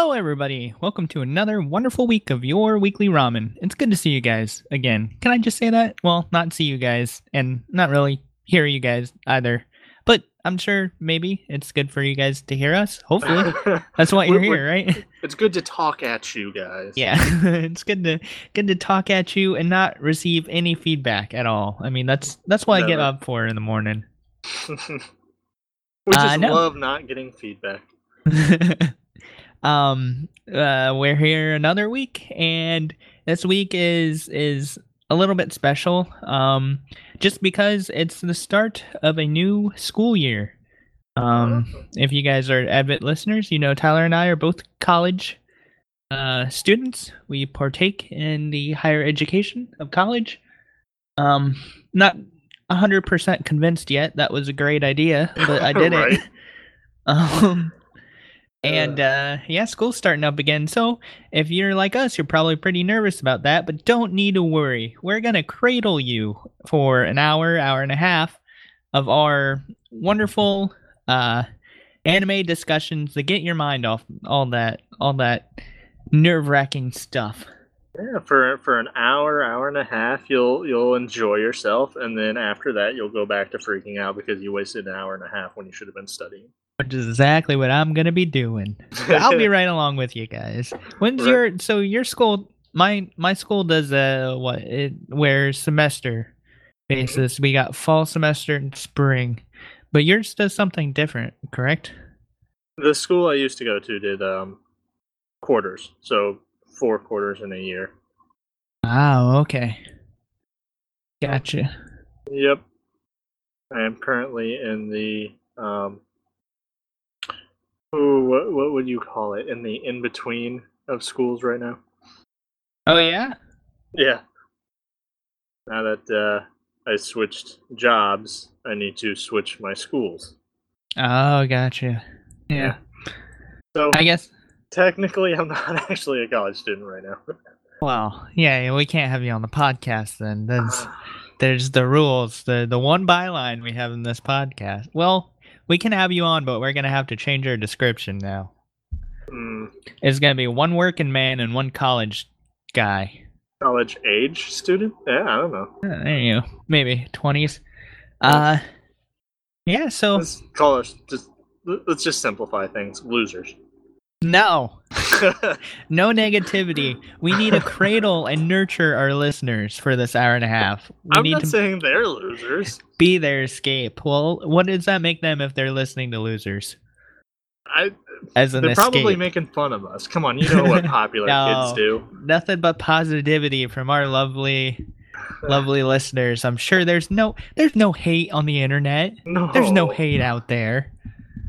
Hello, everybody. Welcome to another wonderful week of your weekly ramen. It's good to see you guys again. Can I just say that? Well, not see you guys and not really hear you guys either. But I'm sure maybe it's good for you guys to hear us. Hopefully. That's why you're here, right? It's good to talk at you guys. Yeah, it's good to talk at you and not receive any feedback at all. I mean, that's what I get up for in the morning. We just love not getting feedback. We're here another week, and this week is a little bit special, just because it's the start of a new school year. If you guys are avid listeners, you know Tyler and I are both college students. We partake in the higher education of college. Not 100% convinced yet that was a great idea, but I did right. It. And school's starting up again, so if you're like us, you're probably pretty nervous about that, but don't need to worry. We're going to cradle you for an hour and a half of our wonderful anime discussions that get your mind off all that nerve-wracking stuff. Yeah, for an hour and a half, you'll enjoy yourself, and then after that, you'll go back to freaking out because you wasted an hour and a half when you should have been studying. Which is exactly what I'm going to be doing. I'll be right along with you guys. When's your school, my school does where semester basis. Mm-hmm. We got fall semester and spring, but yours does something different, correct? The school I used to go to did quarters, so 4 quarters in a year. Wow, okay. Gotcha. Yep. I am currently in the... what would you call it? In the in-between of schools right now. Oh, yeah? Yeah. Now that I switched jobs, I need to switch my schools. Oh, gotcha. Yeah. So I guess... Technically, I'm not actually a college student right now. Well, yeah, we can't have you on the podcast then. There's the rules, the one byline we have in this podcast. Well... We can have you on, but we're going to have to change our description now. Mm. It's going to be one working man and one college guy. College age student? Yeah, I don't know. There you go. Maybe 20s. Yeah, so... Let's just simplify things. Losers. No. No negativity. We need to cradle and nurture our listeners for this hour and a half. I'm not saying they're losers. Be their escape. Well, what does that make them if they're listening to losers? They're probably making fun of us. Come on, you know what popular kids do. Nothing but positivity from our lovely, lovely listeners. I'm sure there's no hate on the internet. No. There's no hate out there.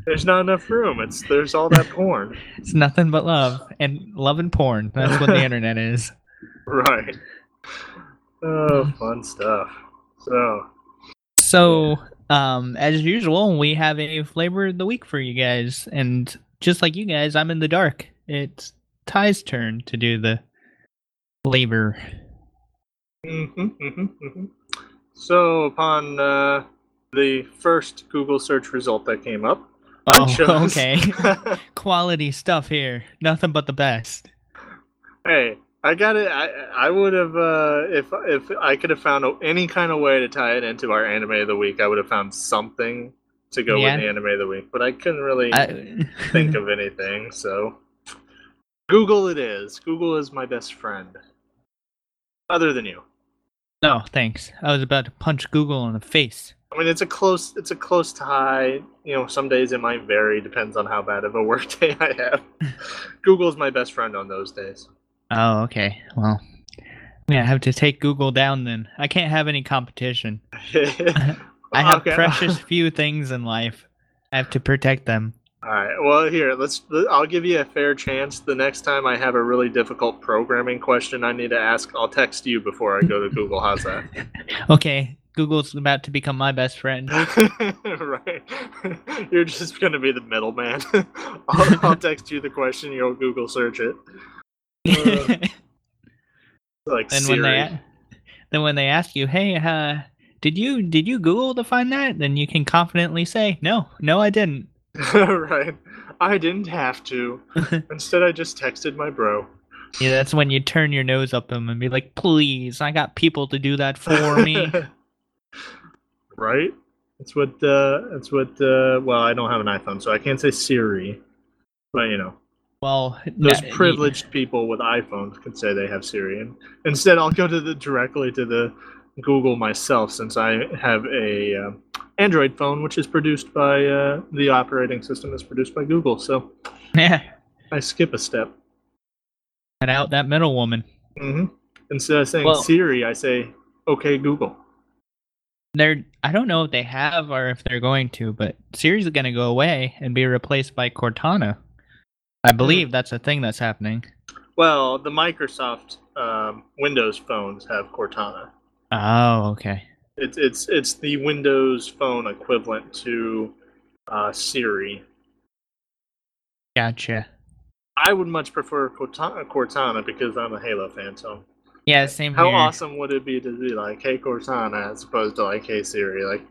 There's not enough room. There's all that porn. It's nothing but love and porn. That's what the internet is. Right. Oh, fun stuff. So, as usual, we have a flavor of the week for you guys, and just like you guys, I'm in the dark. It's Ty's turn to do the flavor. Mm-hmm. So, upon the first Google search result that came up, oh, okay. Quality stuff here. Nothing but the best. Hey, I got it. I would have, if I could have found any kind of way to tie it into our anime of the week, I would have found something to go with the anime of the week. But I couldn't really think of anything, so... Google it is. Google is my best friend. Other than you. No, thanks. I was about to punch Google in the face. I mean, it's a close tie. You know, some days it might vary. Depends on how bad of a work day I have. Google's my best friend on those days. Oh, okay. Well, I have to take Google down then. I can't have any competition. I have precious few things in life. I have to protect them. All right. Well, here, I'll give you a fair chance. The next time I have a really difficult programming question I need to ask, I'll text you before I go to Google. How's that? Okay. Google's about to become my best friend. Right. You're just going to be the middleman. I'll text you the question, you'll Google search it. Siri. When they ask you, hey, did you Google to find that? Then you can confidently say, no, I didn't. Right. I didn't have to. Instead, I just texted my bro. Yeah, that's when you turn your nose up him and be like, please, I got people to do that for me. Right? Well, I don't have an iPhone, so I can't say Siri. But, you know. Well, those privileged people with iPhones can say they have Siri. And instead, I'll go to directly to Google myself, since I have a Android phone, which is produced by the operating system is produced by Google. So, yeah, I skip a step. Cut out that middle woman. Mm-hmm. Instead of saying Siri, I say "Okay, Google." I don't know if they have or if they're going to, but Siri's going to go away and be replaced by Cortana. I believe that's a thing that's happening. Well, the Microsoft Windows phones have Cortana. Oh, okay. It's the Windows phone equivalent to Siri. Gotcha. I would much prefer Cortana because I'm a Halo fan, so... Yeah, same here. How awesome would it be to be like, hey, Cortana, as opposed to like, hey, Siri. Like,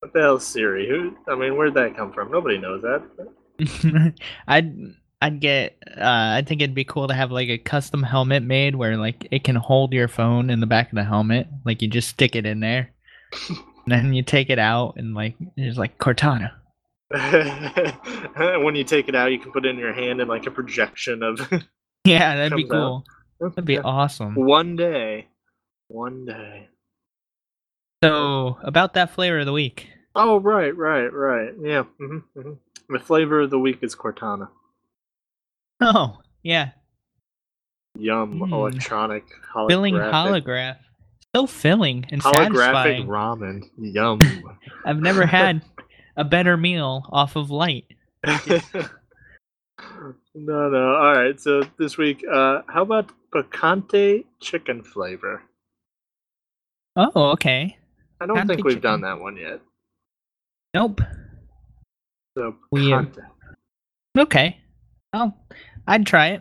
what the hell's Siri? Where'd that come from? Nobody knows that. I think it'd be cool to have like a custom helmet made where like it can hold your phone in the back of the helmet. Like you just stick it in there, and then you take it out, and like there's like Cortana. When you take it out, you can put it in your hand and like a projection of. Yeah, that'd be cool. Out. That'd be awesome. One day. So about that flavor of the week. Oh right. Yeah. Mm-hmm, mm-hmm. The flavor of the week is Cortana. Oh, yeah. Yum, electronic, holographic. Filling holograph. So filling and satisfying. Holographic ramen. Yum. I've never had a better meal off of light. No. All right, so this week, how about picante chicken flavor? Oh, okay. I don't think we've done that one yet. Nope. So picante. Okay. Oh, I'd try it.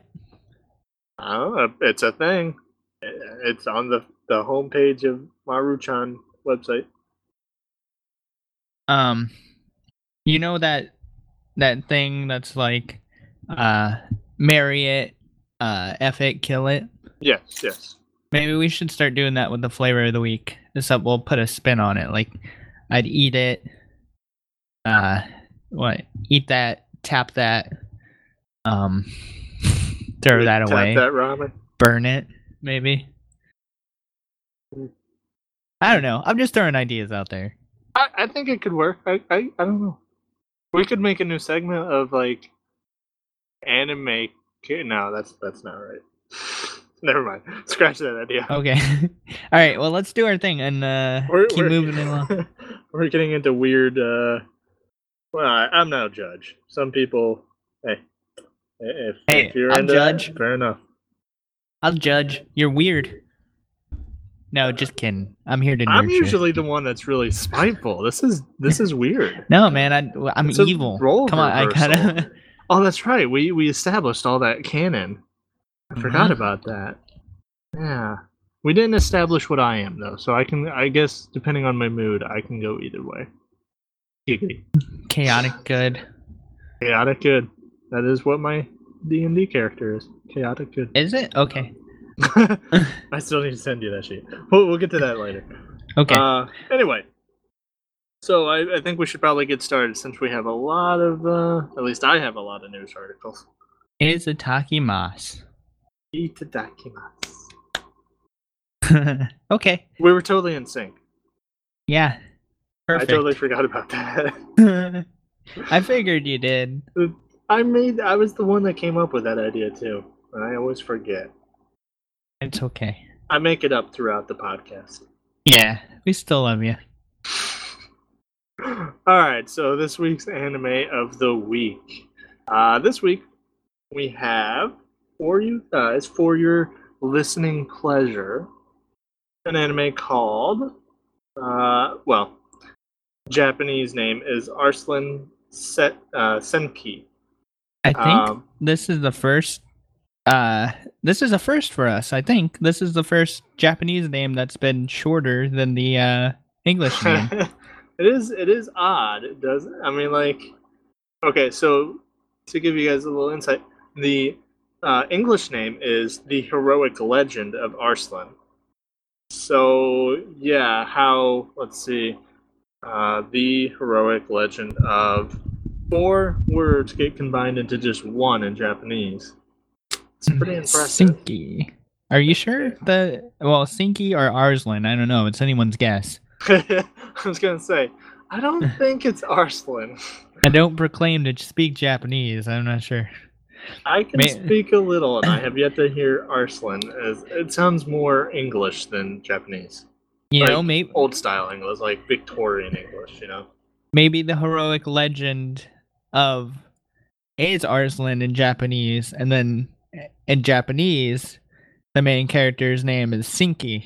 Oh, it's a thing. It's on the homepage of Maruchan website. You know that thing that's like, marry it, F it, kill it? Yes. Maybe we should start doing that with the flavor of the week. Except we'll put a spin on it. Like, I'd eat it, eat that, tap that. Throw that away. That ramen. Burn it, maybe. I don't know. I'm just throwing ideas out there. I think it could work. I don't know. We could make a new segment of like anime. No, that's not right. Never mind. Scratch that idea. Okay. All right. Well, let's do our thing and keep moving along. We're getting into weird. Well, I'm no judge. Some people. Hey. If you're into that, fair enough. I'll judge. You're weird. No, just kidding. I'm here to. I'm usually the one that's really spiteful. This is weird. No, man, I'm evil. Come on, reversal. I gotta. Oh, that's right. We established all that canon. I forgot about that. Yeah, we didn't establish what I am though, so I guess depending on my mood, I can go either way. Giggity. Chaotic good. That is what my D&D character is. Chaotic good. Is it? Okay. I still need to send you that sheet. We'll get to that later. Okay. Anyway. So I think we should probably get started since we have a lot of... at least I have a lot of news articles. Itadakimasu. Itadakimasu. Okay. We were totally in sync. Yeah. Perfect. I totally forgot about that. I figured you did. I was the one that came up with that idea too, and I always forget. It's okay. I make it up throughout the podcast. Yeah, we still love you. All right, so this week's anime of the week. This week we have for you guys, for your listening pleasure, an anime called Japanese name is Arslan Senki. I think this is the first. This is a first for us. I think this is the first Japanese name that's been shorter than the English name. It is. It is odd. It does. I mean, like Okay, so to give you guys a little insight, the English name is The Heroic Legend of Arslan. So, yeah, how, let's see, The Heroic Legend of, four words get combined into just one in Japanese. It's pretty impressive. Sinky. Are you sure? Well, Sinky or Arslan, I don't know, it's anyone's guess. I was going to say, I don't think it's Arslan. I don't proclaim to speak Japanese, I'm not sure. I can speak a little, and I have yet to hear Arslan. As it sounds more English than Japanese. You know, maybe old-style English, like Victorian English, you know? Maybe the heroic legend of is Arslan in Japanese, and then in Japanese, the main character's name is Sinky.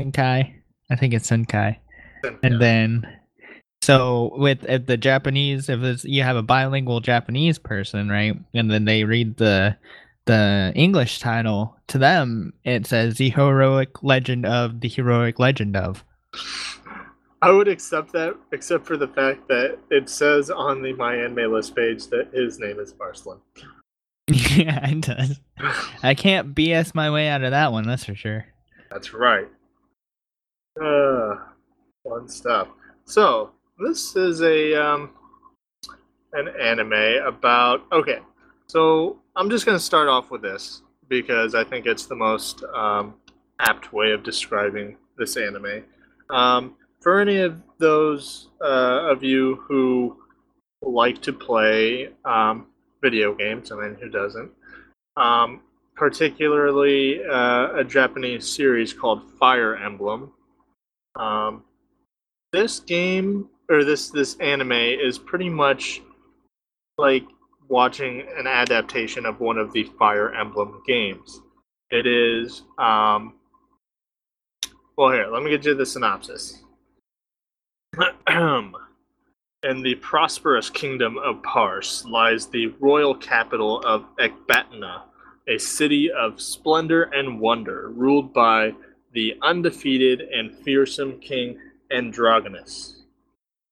Senkai? I think it's Senkai. And then, so with if the Japanese, if it's, you have a bilingual Japanese person, right, and then they read the English title, to them it says The Heroic Legend of The Heroic Legend of. I would accept that, except for the fact that it says on the My Anime List page that his name is Arslan. Yeah, it does. I can't BS my way out of that one, that's for sure. That's right. Fun stuff. So, this is an anime about... Okay, so I'm just going to start off with this because I think it's the most apt way of describing this anime. For any of those of you who like to play video games, I mean, who doesn't? Particularly a Japanese series called Fire Emblem. This game, or this anime, is pretty much like watching an adaptation of one of the Fire Emblem games. It is, well, here, let me get you the synopsis. In the prosperous kingdom of Pars lies the royal capital of Ecbatana, a city of splendor and wonder, ruled by the undefeated and fearsome king Andragoras.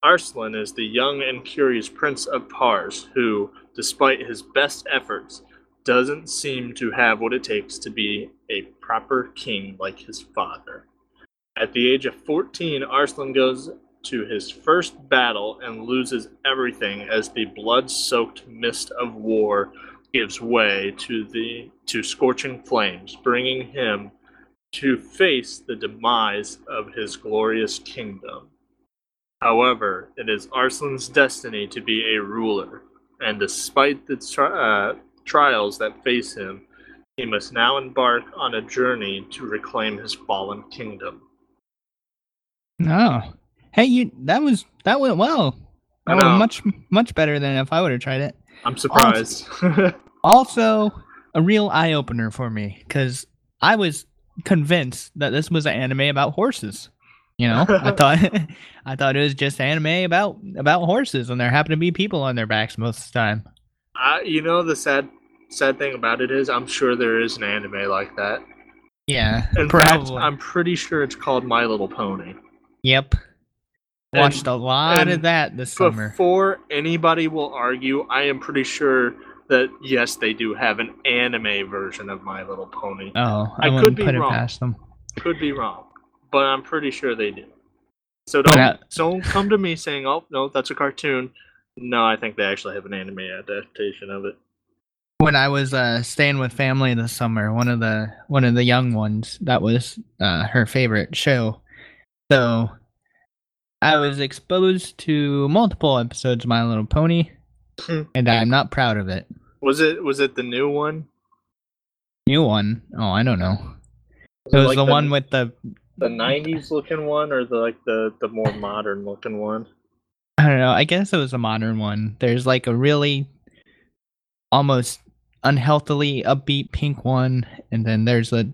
Arslan is the young and curious prince of Pars, who, despite his best efforts, doesn't seem to have what it takes to be a proper king like his father. At the age of 14, Arslan goes to his first battle and loses everything as the blood-soaked mist of war gives way to scorching flames, bringing him to face the demise of his glorious kingdom. However, it is Arslan's destiny to be a ruler, and despite the trials that face him, he must now embark on a journey to reclaim his fallen kingdom. Oh. Hey, that went well. That was much better than if I would have tried it. I'm surprised. Also, a real eye-opener for me, because I was convinced that this was an anime about horses. You know, I thought it was just anime about horses, and there happened to be people on their backs most of the time. You know, the sad thing about it is, I'm sure there is an anime like that. Yeah, in fact, I'm pretty sure it's called My Little Pony. Yep, watched a lot of that this summer. Before anybody will argue, I am pretty sure that yes, they do have an anime version of My Little Pony. Oh, I could be put wrong. It past them. Could be wrong, but I'm pretty sure they do. So don't come to me saying, "Oh no, that's a cartoon." No, I think they actually have an anime adaptation of it. When I was staying with family this summer, one of the young ones, that was her favorite show. So I was exposed to multiple episodes of My Little Pony. And I'm not proud of it. Was it the new one? New one? Oh, I don't know. It was like the one with the 90s looking one, or the more modern looking one? I don't know. I guess it was a modern one. There's like a really almost unhealthily upbeat pink one, and then there's a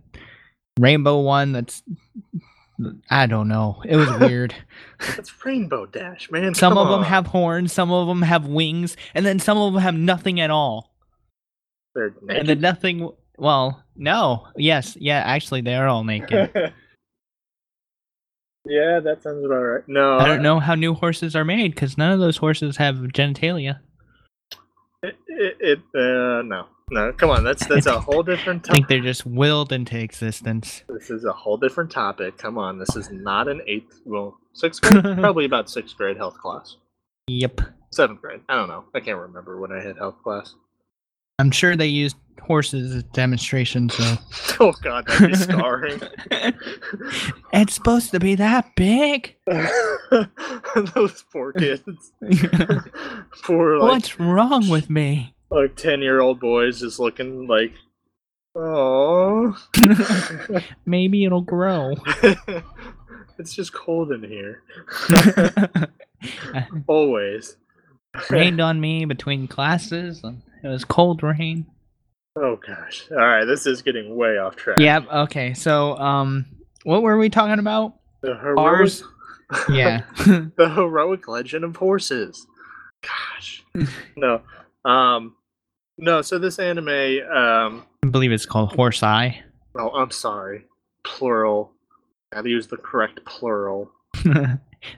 rainbow one that's... I don't know. It was weird. That's Rainbow Dash, man. Some of them have horns, some of them have wings, and then some of them have nothing at all. They're naked. And the nothing... Well, no. Yes. Yeah, actually, they're all naked. Yeah, that sounds about right. No, I don't know how new horses are made, because none of those horses have genitalia. No. Come on, that's a whole different topic. I think they're just willed into existence. This is a whole different topic. Come on, this is not an sixth grade? Probably about sixth grade health class. Yep. Seventh grade. I don't know. I can't remember when I had health class. I'm sure they used horses as demonstrations. So. Oh god, that'd be scarring. It's supposed to be that big. Those poor kids. Poor, like, what's wrong with me? Like 10-year-old boys just looking like, oh, maybe it'll grow. It's just cold in here. Always. Rained on me between classes. It was cold rain. Oh gosh. Alright, this is getting way off track. Yep, okay. So, what were we talking about? The heroic... Yeah. The heroic legend of horses. Gosh. No. No, so this anime... I believe it's called Horse Eye. Oh, I'm sorry. Plural. I have to use the correct plural.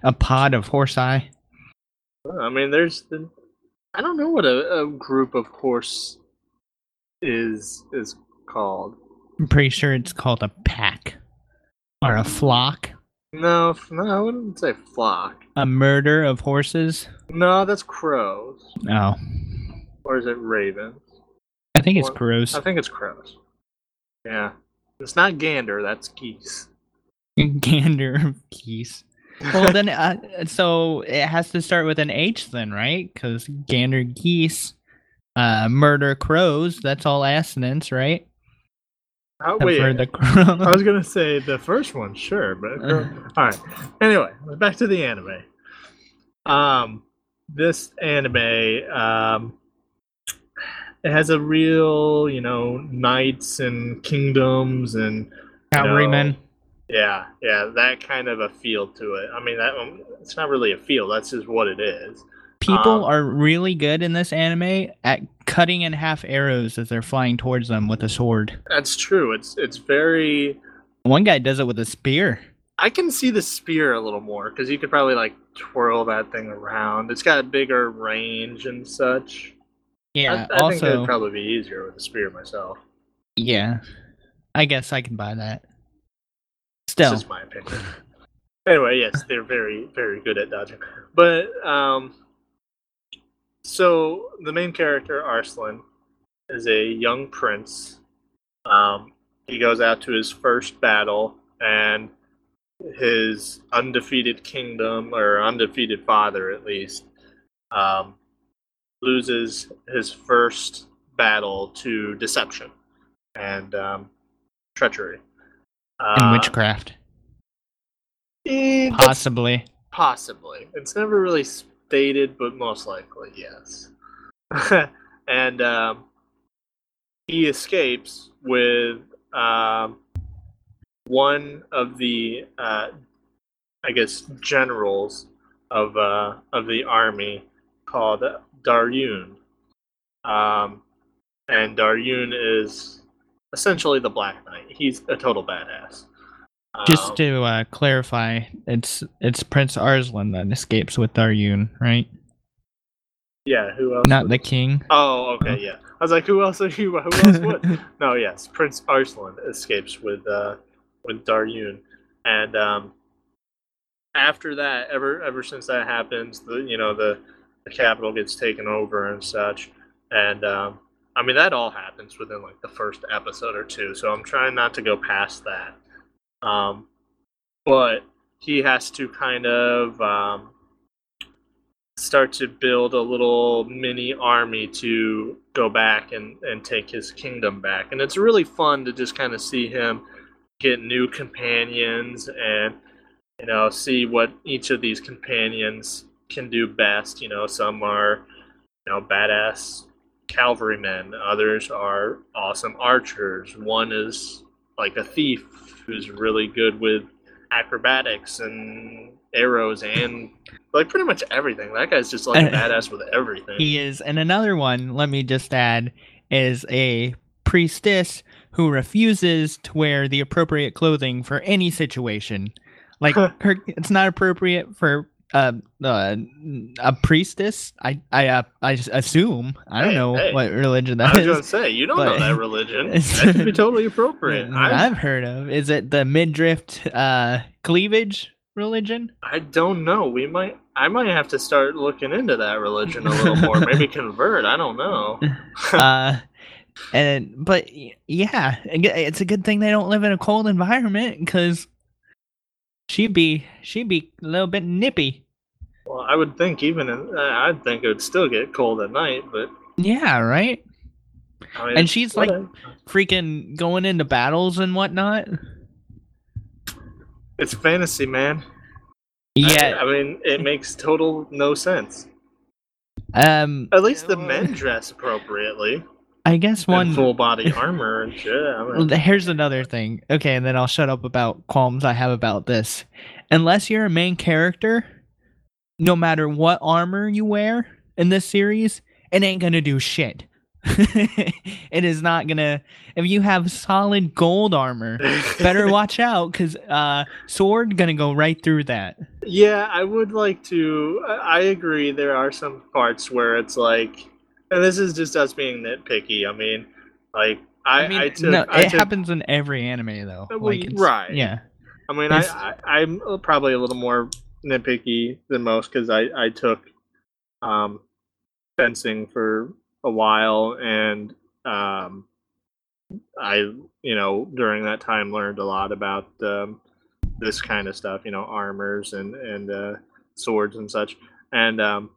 A pod of horse eye. I mean, there's... I don't know what a group of horse is called. I'm pretty sure it's called a pack. Or a flock. No, I wouldn't say flock. A murder of horses? No, that's crows. Oh. Or is it ravens? I think it's crows. I think it's crows. Yeah. It's not gander, that's geese. Gander of geese. Well, then, so it has to start with an H then, right? Because gander geese, murder crows, that's all assonants, right? Wait, I was going to say the first one, sure, but... all right. Anyway, back to the anime. This anime, it has a real, knights and kingdoms and... Cavalrymen. Yeah, that kind of a feel to it. I mean, it's not really a feel. That's just what it is. People are really good in this anime at cutting in half arrows as they're flying towards them with a sword. That's true. It's very... One guy does it with a spear. I can see the spear a little more, because you could probably, twirl that thing around. It's got a bigger range and such. Yeah, I think it would probably be easier with a spear myself. Yeah, I guess I can buy that. Still. This is my opinion. Anyway, yes, they're very, very good at dodging. But, so the main character, Arslan, is a young prince. He goes out to his first battle, and his undefeated kingdom, or undefeated father at least, loses his first battle to deception and treachery. And witchcraft. Possibly. It's never really stated, but most likely, yes. And he escapes with one of the, generals of the army called Daryun. And Daryun is... essentially the Black Knight. He's a total badass. Just to clarify, it's Prince Arslan that escapes with Daryun, right? Yeah, who else? Not the king. Oh, okay, yeah. I was like, who else would? No, yes, Prince Arslan escapes with Daryun. And after that, ever since that happens, the capital gets taken over and such, and I mean, that all happens within, the first episode or two, so I'm trying not to go past that. But he has to kind of start to build a little mini army to go back and take his kingdom back. And it's really fun to just kind of see him get new companions and, see what each of these companions can do best. Some are, badass cavalrymen, others are awesome archers, one is a thief who's really good with acrobatics and arrows and pretty much everything. That guy's just a badass with everything. He is. And another one, let me just add, is a priestess who refuses to wear the appropriate clothing for any situation. It's not appropriate for a priestess. I assume. I don't know what religion that is. I was gonna say you don't know that religion. That should be totally appropriate. I've heard of. Is it the midriff cleavage religion? I don't know. I might have to start looking into that religion a little more. Maybe convert. I don't know. But yeah, it's a good thing they don't live in a cold environment because she'd be a little bit nippy. Well, I would think I'd think it would still get cold at night, but yeah, right. I mean, and she's like freaking going into battles and whatnot. It's fantasy, man. Yeah, I mean, it makes total no sense. At least the men dress appropriately. I guess one full body armor and shit. I mean, here's another thing. Okay, and then I'll shut up about qualms I have about this. Unless you're a main character, no matter what armor you wear in this series, it ain't gonna do shit. It is not gonna. If you have solid gold armor, better watch out because sword gonna go right through that. Yeah, I would like to. I agree. There are some parts where it's like. And this is just us being nitpicky. I mean, it happens in every anime, though. Right. Yeah. I mean, I'm probably a little more nitpicky than most because I took fencing for a while, and I during that time learned a lot about this kind of stuff, armors and swords and such, and.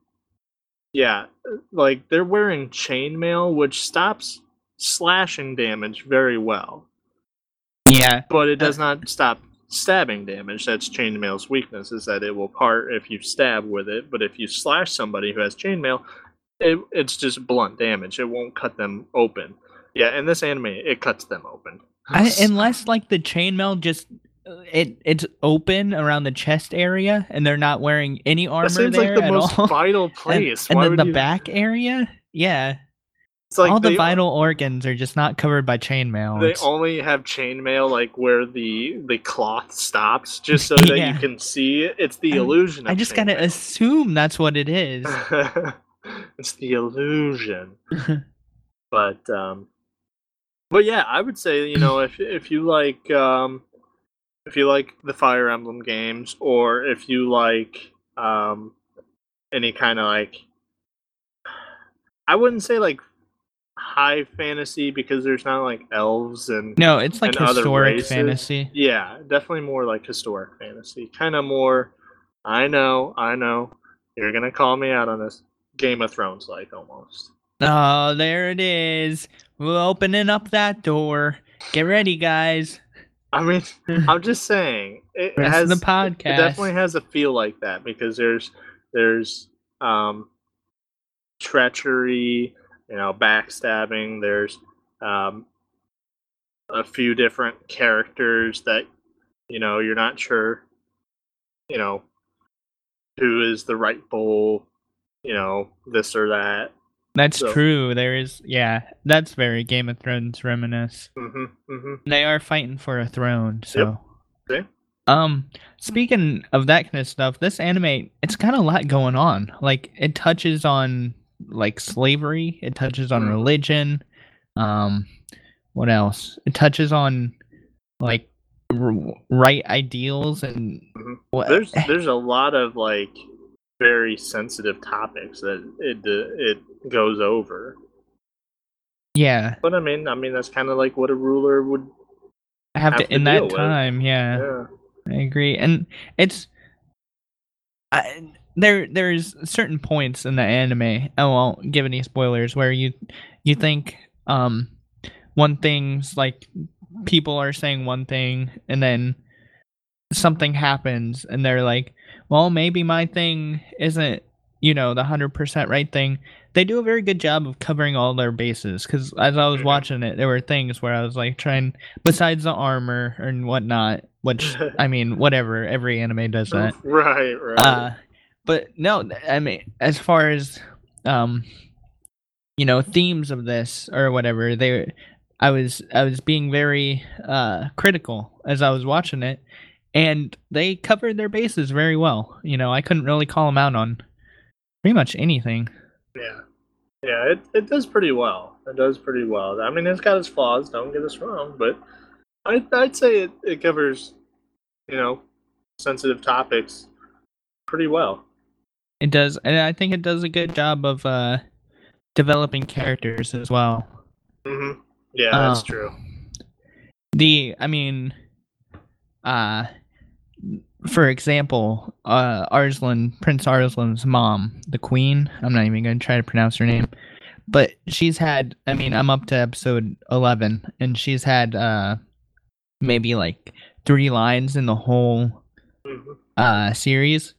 Yeah, like they're wearing chainmail, which stops slashing damage very well. Yeah. But it does not stop stabbing damage. That's chainmail's weakness, is that it will part if you stab with it. But if you slash somebody who has chainmail, it's just blunt damage. It won't cut them open. Yeah, in this anime, it cuts them open. Unless, like, the chainmail just... It's open around the chest area, and they're not wearing any armor. That seems there like the most all. Vital place. And then the back area, yeah. It's like all the vital organs are just not covered by chainmail. They only have chainmail like where the cloth stops, just so that you can see it. It's the illusion. I just gotta assume that's what it is. It's the illusion, but yeah, I would say if you like. If you like the Fire Emblem games, or if you like any kind of like, I wouldn't say like high fantasy because there's not like elves and no, it's like historic fantasy. Yeah, definitely more like historic fantasy, kind of more. I know, you're gonna call me out on this. Game of Thrones, like almost. Oh, there it is. We're opening up that door. Get ready, guys. I mean, I'm just saying it has the podcast. It definitely has a feel like that because there's treachery, backstabbing. There's a few different characters that you're not sure who is the rightful this or that. That's true. There is, yeah. That's very Game of Thrones reminiscent. Mm-hmm, mm-hmm. They are fighting for a throne. So, yep. Okay. Speaking of that kind of stuff, this anime, it's got a lot going on. Like it touches on like slavery. It touches on religion. What else? It touches on like right ideals and what. There's a lot of like. Very sensitive topics that it goes over. Yeah, but I mean that's kind of like what a ruler would have to in that time. Yeah, I agree. And it's there's certain points in the anime. I won't give any spoilers where you think one thing's like people are saying one thing and then something happens and they're like. Well, maybe my thing isn't, the 100% right thing. They do a very good job of covering all their bases. Because as I was watching it, there were things where I was like trying, besides the armor and whatnot, which, I mean, whatever, every anime does that. Right. But no, I mean, as far as, themes of this or whatever, I was being very critical as I was watching it. And they covered their bases very well. You know, I couldn't really call them out on pretty much anything. Yeah. Yeah, it does pretty well. It does pretty well. I mean, it's got its flaws, don't get us wrong, but I'd say it covers, you know, sensitive topics pretty well. It does, and I think it does a good job of developing characters as well. Mm-hmm. Yeah, that's true. For example, Arslan, Prince Arslan's mom, the queen, I'm not even going to try to pronounce her name, but she's had, I mean, I'm up to episode 11, and she's had maybe like 3 lines in the whole series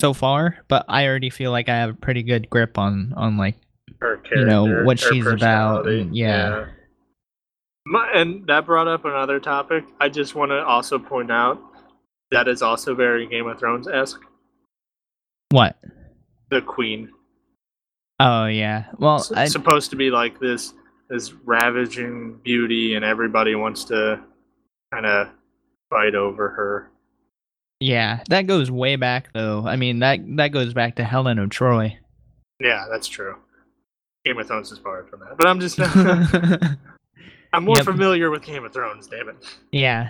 so far, but I already feel like I have a pretty good grip on like, her character, you know, what she's about. And, yeah. And that brought up another topic. I just want to also point out that is also very Game of Thrones-esque. What? The queen. Oh, yeah. Well, it's supposed to be like this ravaging beauty, and everybody wants to kind of fight over her. Yeah, that goes way back, though. I mean, that goes back to Helen of Troy. Yeah, that's true. Game of Thrones is borrowed from that. But I'm just... I'm more familiar with Game of Thrones, damn it. Yeah.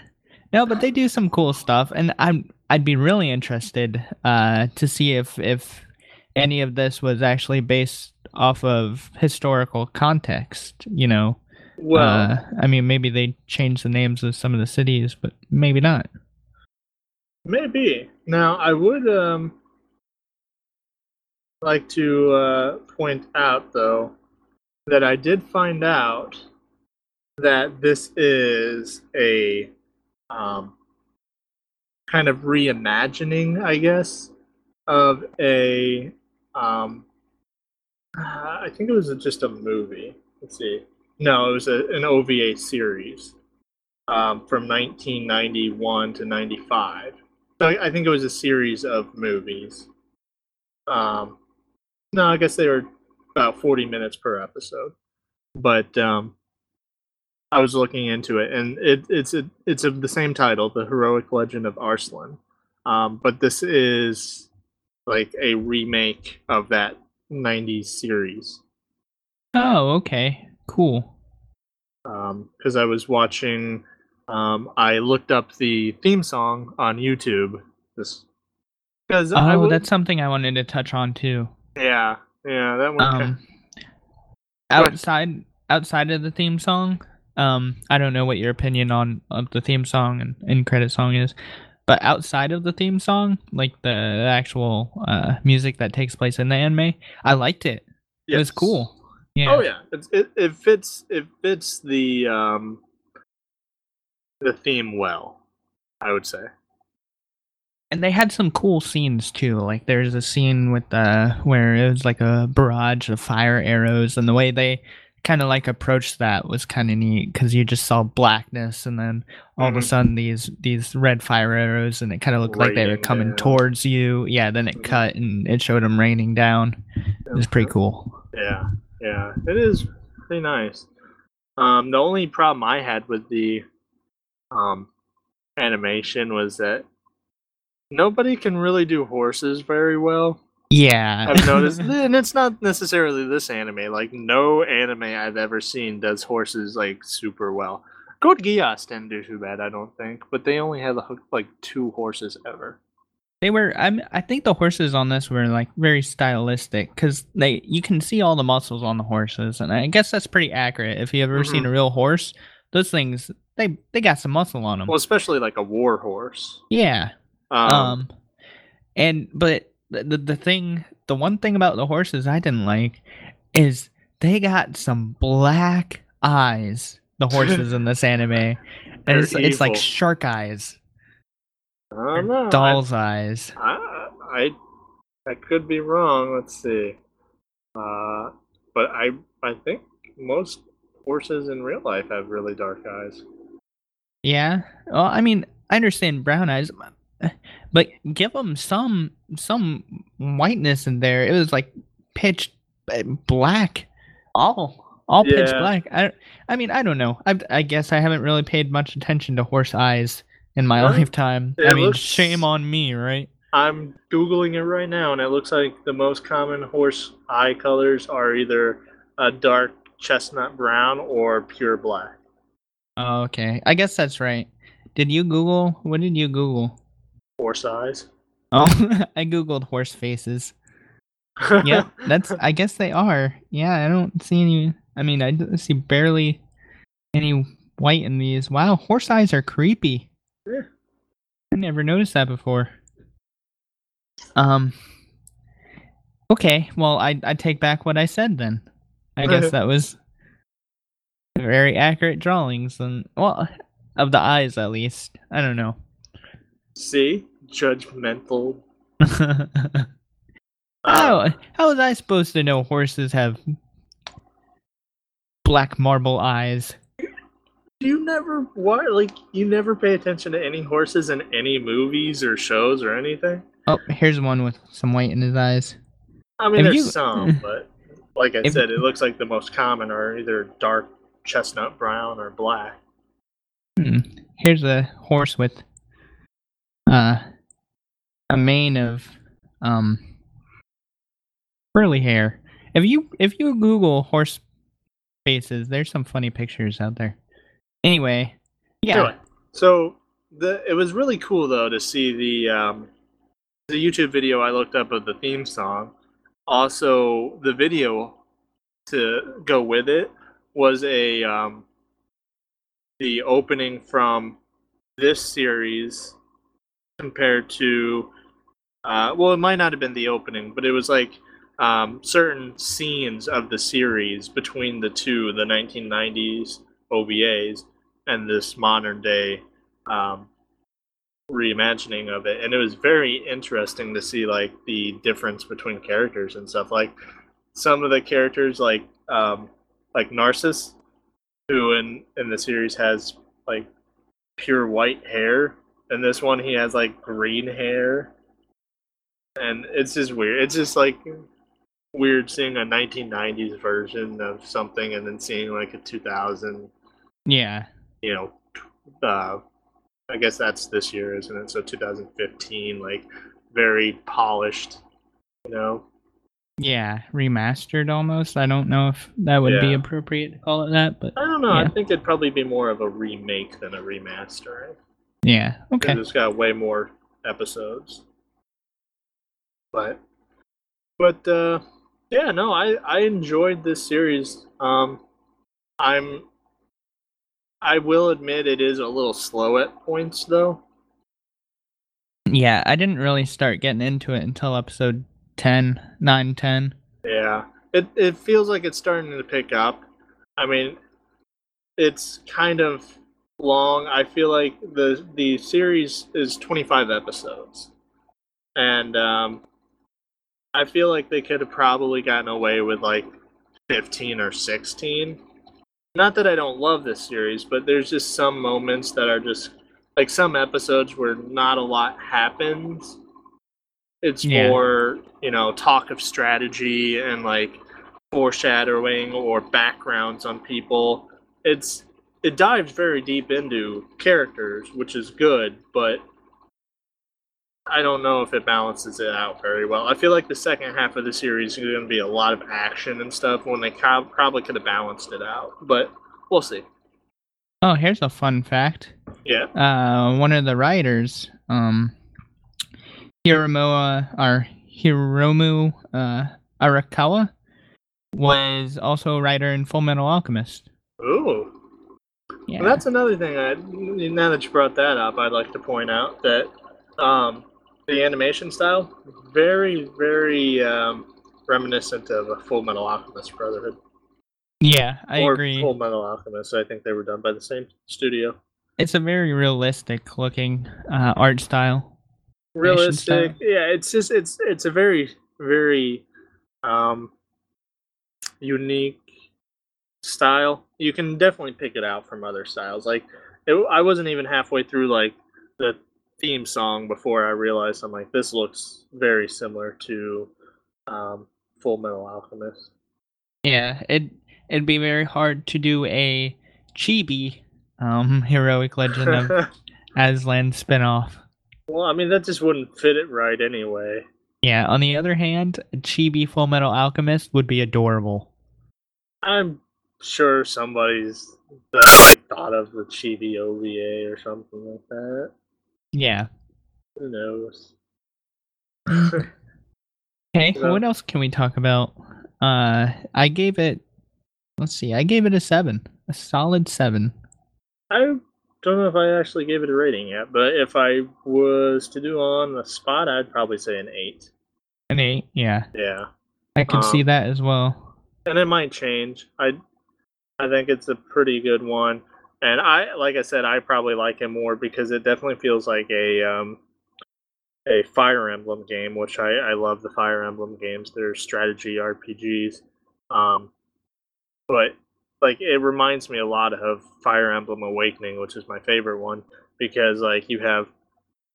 No, but they do some cool stuff, and I'd be really interested to see if any of this was actually based off of historical context, you know. Well, I mean, maybe they changed the names of some of the cities, but maybe not. Maybe. Now, I would like to point out, though, that I did find out that this is a kind of reimagining, I guess, of a I think it was just a movie. Let's see. No, it was an OVA series from 1991 to 95. So I think it was a series of movies. No, I guess they were about 40 minutes per episode. But I was looking into it, and it's the same title, The Heroic Legend of Arslan. But this is like a remake of that 90s series. Oh, okay. Cool. Because I was watching, I looked up the theme song on YouTube. That's something I wanted to touch on, too. Yeah, that one. Outside of the theme song... I don't know what your opinion of the theme song and end credit song is, but outside of the theme song, like the actual music that takes place in the anime, I liked it. Yes. It was cool. Yeah. Oh yeah, it fits the theme well, I would say. And they had some cool scenes too. Like there's a scene with where it was like a barrage of fire arrows, and the way they kind of like approach that was kind of neat, because you just saw blackness and then all of a sudden these red fire arrows, and it kind of looked like they were coming towards you. Yeah, then it cut and it showed them raining down. It was pretty cool. Yeah, it is pretty nice. The only problem I had with the animation was that nobody can really do horses very well. Yeah. I've noticed, and it's not necessarily this anime. Like, no anime I've ever seen does horses, like, super well. Code Geass didn't do too bad, I don't think, but they only had, like, 2 horses ever. They were, I think the horses on this were, like, very stylistic, because you can see all the muscles on the horses, and I guess that's pretty accurate. If you've ever seen a real horse, those things, they got some muscle on them. Well, especially, like, a war horse. Yeah. But... The one thing about the horses I didn't like is they got some black eyes, the horses in this anime. And it's like shark eyes. I don't know. Doll's eyes. I could be wrong. Let's see. But I think most horses in real life have really dark eyes. Yeah. Well, I mean, I understand brown eyes, but give them some whiteness in there. It was like pitch black, all pitch black. I mean, I don't know. I guess I haven't really paid much attention to horse eyes in my lifetime. I mean, shame on me, right? I'm Googling it right now, and it looks like the most common horse eye colors are either a dark chestnut brown or pure black. Oh, okay. I guess that's right. Did you Google? What did you Google? Horse eyes. Oh, I Googled horse faces. Yeah, that's. I guess they are. Yeah, I don't see any. I mean, I see barely any white in these. Wow, horse eyes are creepy. Yeah. I never noticed that before. Okay, well, I take back what I said then. I guess that was very accurate drawings, and well, of the eyes at least. I don't know. See? Judgmental. How was I supposed to know horses have black marble eyes? You never pay attention to any horses in any movies or shows or anything? Oh, here's one with some white in his eyes. I mean, some, but like I said, it looks like the most common are either dark chestnut brown or black. Here's a horse with a mane of curly hair. If you Google horse faces, there's some funny pictures out there. Anyway, yeah. Anyway, so it was really cool though to see the YouTube video I looked up of the theme song. Also, the video to go with it was the opening from this series compared to it might not have been the opening, but it was like certain scenes of the series between the two, the 1990s OVAs and this modern day reimagining of it, and it was very interesting to see like the difference between characters and stuff. Like some of the characters, like Narcissus, who in the series has like pure white hair, and this one he has like green hair, and it's just weird. It's just like weird seeing a 1990s version of something and then seeing like a 2000. Yeah, I guess that's this year, isn't it? So 2015, like, very polished, Yeah, remastered almost. I don't know if that would be appropriate to call it that, but... I don't know. Yeah. I think it'd probably be more of a remake than a remaster, right? Yeah, okay. Because it's got way more episodes. I enjoyed this series. I will admit it is a little slow at points, though. Yeah, I didn't really start getting into it until episode 9, 10. Yeah, it feels like it's starting to pick up. I mean, it's kind of long. I feel like the series is 25 episodes. And I feel like they could have probably gotten away with, like, 15 or 16. Not that I don't love this series, but there's just some moments that are just... Like, some episodes where not a lot happens. It's more, talk of strategy and, like, foreshadowing or backgrounds on people. It dives very deep into characters, which is good, but I don't know if it balances it out very well. I feel like the second half of the series is going to be a lot of action and stuff when they probably could have balanced it out, but we'll see. Oh, here's a fun fact. Yeah. One of the writers, Hiromu Arakawa, was also a writer in Fullmetal Alchemist. Ooh. Yeah. Well, that's another thing. Now that you brought that up, I'd like to point out that the animation style, very, very reminiscent of a Fullmetal Alchemist Brotherhood. Yeah, I agree. Or Fullmetal Alchemist. I think they were done by the same studio. It's a very realistic looking art style. Realistic, yeah. It's just it's a very, very unique style. You can definitely pick it out from other styles. Like I wasn't even halfway through like the theme song before I realized I'm like, this looks very similar to Fullmetal Alchemist. Yeah, it'd be very hard to do a chibi Heroic Legend of Arslan spinoff. Well, I mean, that just wouldn't fit it right anyway. Yeah, on the other hand, Chibi Fullmetal Alchemist would be adorable. I'm sure somebody's thought of the Chibi OVA or something like that. Yeah. Who knows? Okay, so what else can we talk about? I gave it... Let's see, I gave it a 7. A solid 7. I don't know if I actually gave it a rating yet, but if I was to do on the spot, I'd probably say an 8. An 8, yeah. Yeah. I could see that as well. And it might change. I think it's a pretty good one. And I, like I said, I probably like it more because it definitely feels like a Fire Emblem game, which I love the Fire Emblem games. They're strategy RPGs. But like it reminds me a lot of Fire Emblem Awakening, which is my favorite one, because like you have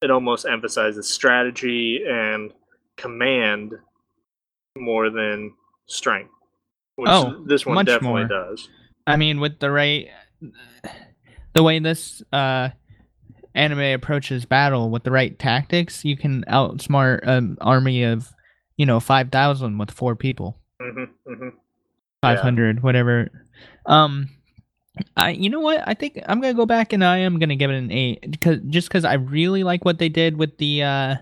it almost emphasizes strategy and command more than strength, which this one definitely does. I mean, with the way this anime approaches battle with the right tactics, you can outsmart an army of 5,000 with 4 people. Mm-hmm, mm-hmm. 500, yeah. Whatever. You know what? I think I'm gonna go back and I am gonna give it an 8 because I really like what they did with the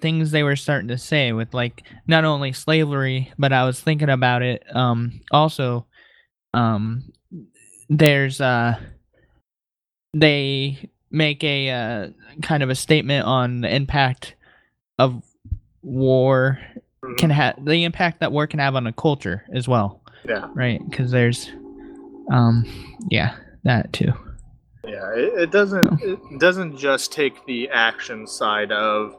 things they were starting to say with like not only slavery, but I was thinking about it. Also, there's they make a kind of a statement on the impact of war. Can have the impact that war can have on a culture as well. Yeah. Right? Because there's, that too. Yeah, it doesn't just take the action side of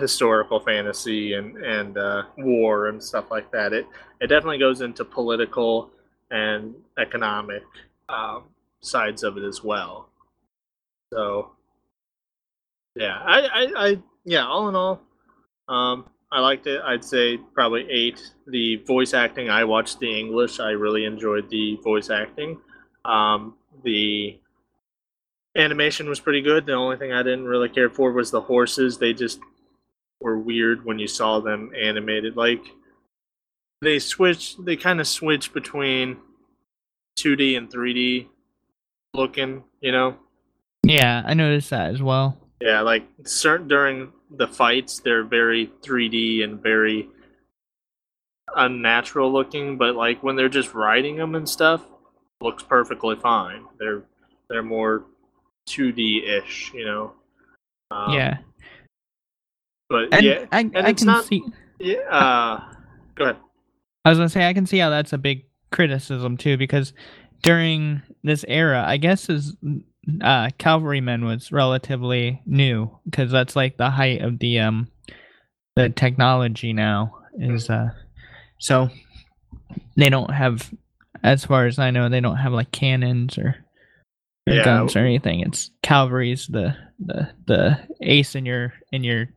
historical fantasy and war and stuff like that. It definitely goes into political and economic sides of it as well. So, yeah, Yeah, all in all, I liked it. I'd say probably 8. The voice acting, I watched the English. I really enjoyed the voice acting. The animation was pretty good. The only thing I didn't really care for was the horses. They just were weird when you saw them animated. Like, they kind of switched between 2D and 3D looking, Yeah, I noticed that as well. Yeah, like certain during the fights, they're very 3D and very unnatural looking. But like when they're just riding them and stuff, looks perfectly fine. They're more 2D-ish, yeah. But and yeah, I can see. Yeah. Go ahead. I was gonna say I can see how that's a big criticism too, because during this era, I guess is. Cavalrymen was relatively new because that's like the height of the technology now is so they don't have, as far as I know, they don't have like cannons or guns or anything. It's cavalry's the ace in your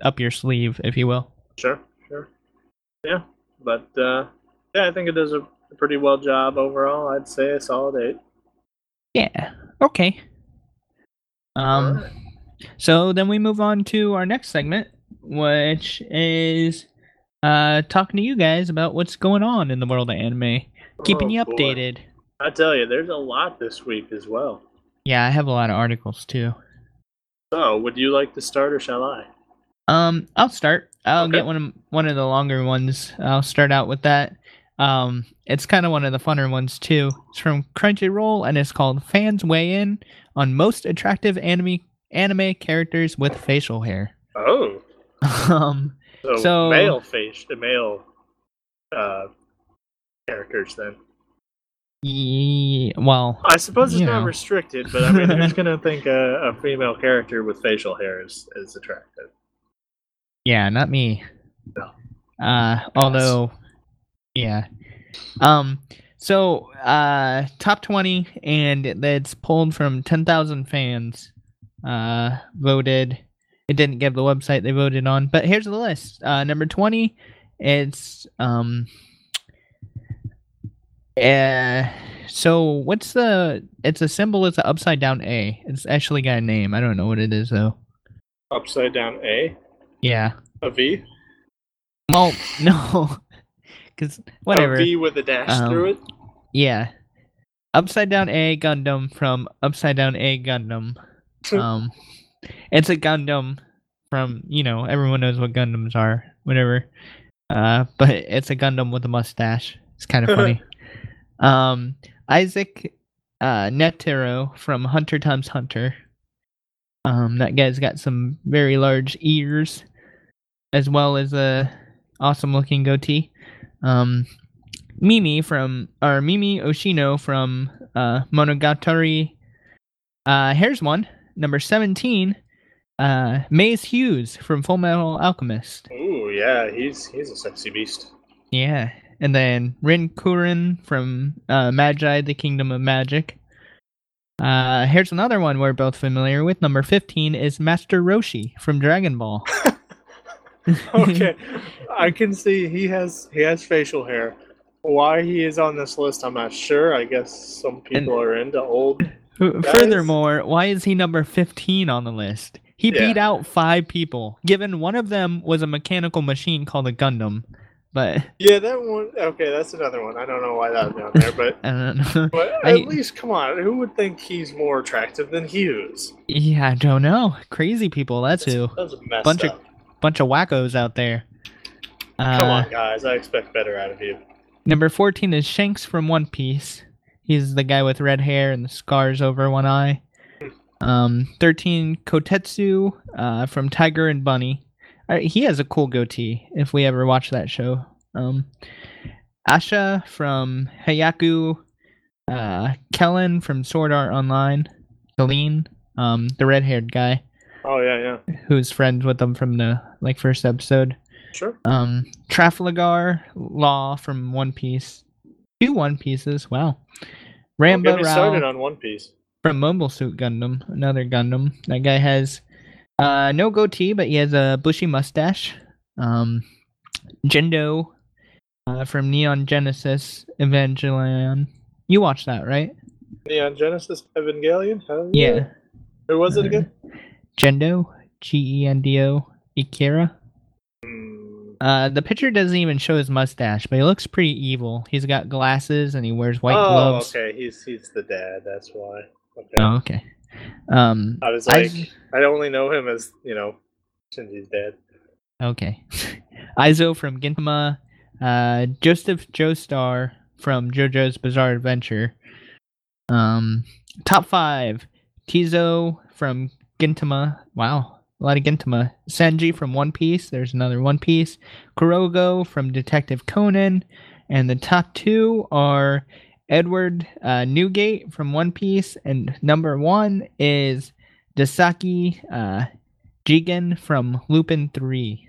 up your sleeve, if you will. Sure, yeah. But I think it does a pretty well job overall. I'd say a solid 8. Yeah. Okay. So then we move on to our next segment, which is talking to you guys about what's going on in the world of anime, keeping you updated. I tell you, there's a lot this week as well. Yeah, I have a lot of articles too. So, would you like to start or shall I? I'll start. I'll get one of the longer ones. I'll start out with that. It's kind of one of the funner ones too. It's from Crunchyroll and it's called Fans Weigh In on Most Attractive Anime Characters with Facial Hair. Oh. So male characters then. Well, I suppose it's not restricted, but I mean, who's gonna think a female character with facial hair is attractive? Yeah, not me. No. Although. Yeah. So, top 20, and it's pulled from 10,000 fans voted. It didn't give the website they voted on, but here's the list. Number 20, it's So what's the? It's a symbol. It's an upside down A. It's actually got a name. I don't know what it is though. Upside down A. Yeah. A V. Well, no, because whatever. A V with a dash through it. Yeah. Upside down A Gundam from Upside Down A Gundam. It's a Gundam from, you know, everyone knows what Gundams are, whatever. But it's a Gundam with a mustache. It's kind of funny. Isaac Netero from Hunter x Hunter. That guy's got some very large ears, as well as a awesome looking goatee. Mimi Oshino from Monogatari. Here's one, number 17. Maze Hughes from Fullmetal Alchemist. Ooh, yeah, he's a sexy beast. Yeah, and then Rin Kurin from Magi, the Kingdom of Magic. Here's another one we're both familiar with. Number 15 is Master Roshi from Dragon Ball. Okay, I can see he has facial hair. Why he is on this list, I'm not sure. I guess some people are into old guys. Furthermore, why is he number 15 on the list? He beat out 5 people, given one of them was a mechanical machine called a Gundam. But yeah, that one. Okay, that's another one. I don't know why that was down there, but I don't know. But at least, come on, who would think he's more attractive than Hughes? Yeah, I don't know. Crazy people, that's who. That's a mess up. Bunch of wackos out there. Come on, guys. I expect better out of you. Number 14 is Shanks from One Piece. He's the guy with red hair and the scars over one eye. 13, Kotetsu from Tiger and Bunny. He has a cool goatee, if we ever watch that show. Asha from Hayaku. Kellen from Sword Art Online. Celine, the red-haired guy. Oh, yeah, yeah. Who's friends with them from the first episode. Sure. Trafalgar Law from One Piece. 2 One Pieces. Wow. Rambo Rao. Get me started on One Piece. From Mobile Suit Gundam. Another Gundam. That guy has no goatee, but he has a bushy mustache. Gendo from Neon Genesis Evangelion. You watched that, right? Neon Genesis Evangelion? Hell yeah. Who was it again? Gendo. Gendo. Ikira. The picture doesn't even show his mustache, but he looks pretty evil. He's got glasses and he wears white gloves. Oh, okay. He's the dad. That's why. Okay. Oh, okay. I was like, I only know him as, Shinji's dad. Okay. Aizo from Gintama. Joseph Joestar from JoJo's Bizarre Adventure. Top 5. Tizo from Gintama. Wow. A lot of Gintama. Sanji from One Piece. There's another One Piece. Kurogo from Detective Conan. And the top 2 are Edward Newgate from One Piece. And number 1 is Dasaki Jigen from Lupin 3.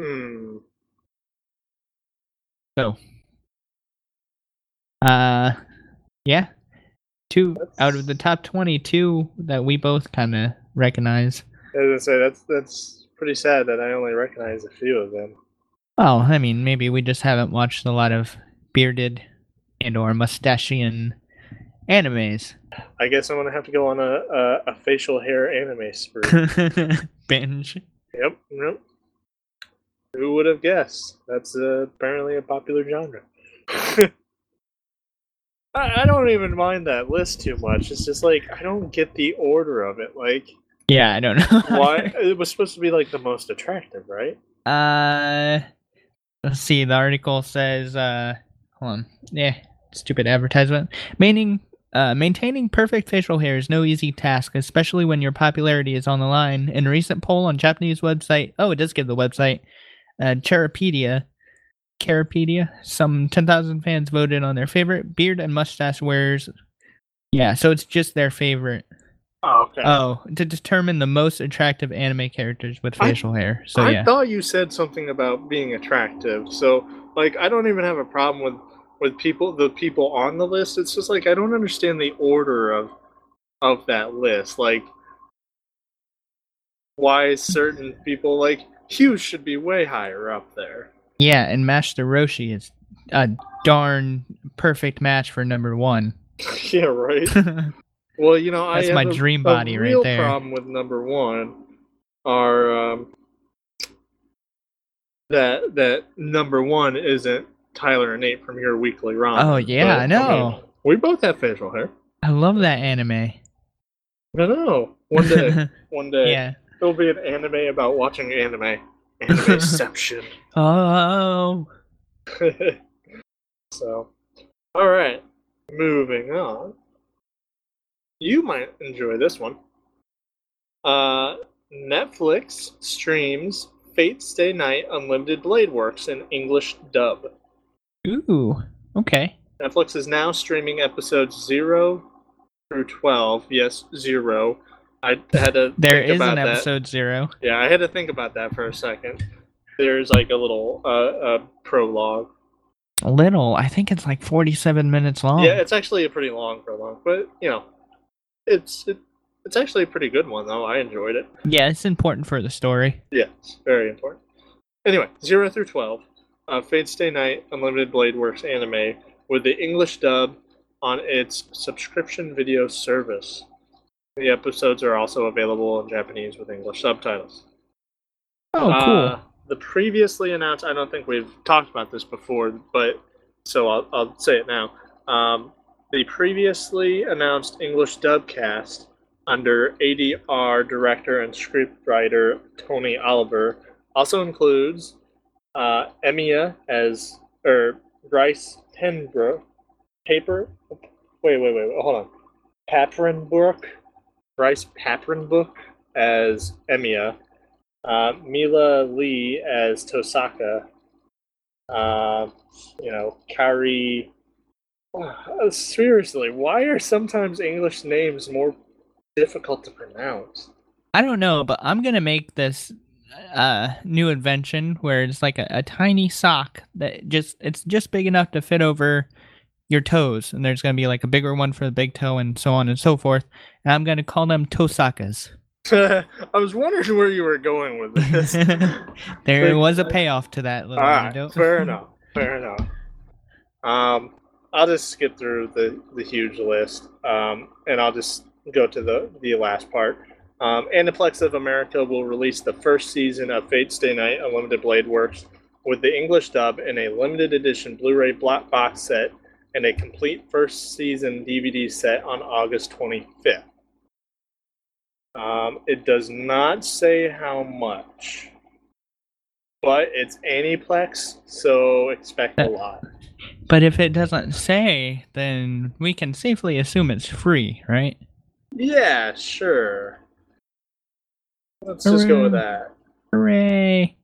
So. Yeah. 2 out of the top 22 that we both kind of recognize. I was gonna say that's pretty sad that I only recognize a few of them. Oh, I mean, maybe we just haven't watched a lot of bearded and/or mustachian animes. I guess I'm gonna have to go on a facial hair anime spree. Binge. Yep. Who would have guessed? That's apparently a popular genre. I don't even mind that list too much. It's just I don't get the order of it. Yeah, I don't know. Why it was supposed to be the most attractive, right? Let's see. The article says, hold on. Yeah, stupid advertisement. Maintaining perfect facial hair is no easy task, especially when your popularity is on the line. In a recent poll on Japanese website, it does give the website, Charapedia. Some 10,000 fans voted on their favorite beard and mustache wearers. Yeah, so it's just their favorite. Oh, okay. Oh, to determine the most attractive anime characters with facial hair. So I thought you said something about being attractive. So, I don't even have a problem with the people on the list. It's just I don't understand the order of that list. Why certain people Hughes should be way higher up there. Yeah, and Master Roshi is a darn perfect match for number one. Yeah, right. Well, you know, that's my dream body right there. The problem with number one are that number one isn't Tyler and Nate from your weekly ramen. Oh yeah, but, I know. I mean, we both have facial hair. I love that anime. I know. One day. Yeah. There'll be an anime about watching anime. Animeception. Oh. So, all right. Moving on. You might enjoy this one. Netflix streams Fate Stay Night Unlimited Blade Works in English dub. Ooh, okay. Netflix is now streaming episodes 0 through 12. Yes, 0. I had to there think is about an episode that. 0. Yeah, I had to think about that for a second. There's like a little prologue. A little? I think it's like 47 minutes long. Yeah, it's actually a pretty long prologue, but you know, it's actually a pretty good one though. I enjoyed it. Yeah, it's important for the story. Yeah, it's very important. Anyway, 0 through 12, Fate Stay Night Unlimited Blade Works anime with the English dub on its subscription video service. The episodes are also available in Japanese with English subtitles. Oh, cool. The previously announced, I don't think we've talked about this before, but so I'll say it now. The previously announced English dub cast under ADR director and scriptwriter Tony Oliver also includes Emiya as Bryce Paprenbrook. Paprenbrook. Bryce Paprenbrook as Emiya, Mila Lee as Tosaka, Kari. Seriously, why are sometimes English names more difficult to pronounce? I don't know, but I'm gonna make this new invention where it's like a tiny sock that it's just big enough to fit over your toes, and there's going to be like a bigger one for the big toe and so on and so forth, and I'm going to call them Tosakas. I was wondering where you were going with this. There was a payoff to that little anecdote. Fair enough. I'll just skip through the huge list, and I'll just go to the last part. Aniplex of America will release the first season of Fate Stay Night Unlimited Blade Works with the English dub in a limited edition Blu-ray box set and a complete first season DVD set on August 25th. It does not say how much, but it's Aniplex, so expect a lot. But if it doesn't say, then we can safely assume it's free, right? Yeah, sure. Let's just go with that. Hooray!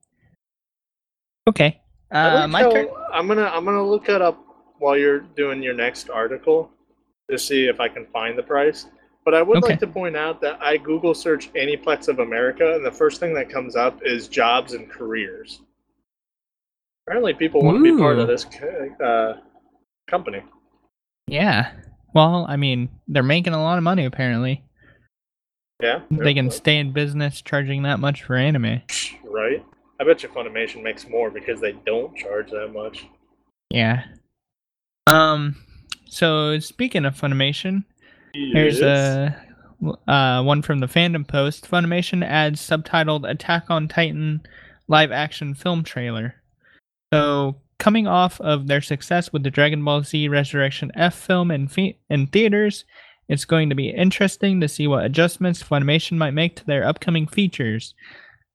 Okay, my turn. I'm gonna look it up while you're doing your next article to see if I can find the price. But I would like to point out that I Google search Aniplex of America, and the first thing that comes up is jobs and careers. Apparently people want to be part of this company. Yeah. Well, I mean, they're making a lot of money, apparently. Yeah. They can stay in business charging that much for anime. Right. I bet you Funimation makes more because they don't charge that much. Yeah. So speaking of Funimation, here's one from the Fandom Post. Funimation adds subtitled Attack on Titan live action film trailer. So coming off of their success with the Dragon Ball Z Resurrection F film in theaters, it's going to be interesting to see what adjustments Funimation might make to their upcoming features.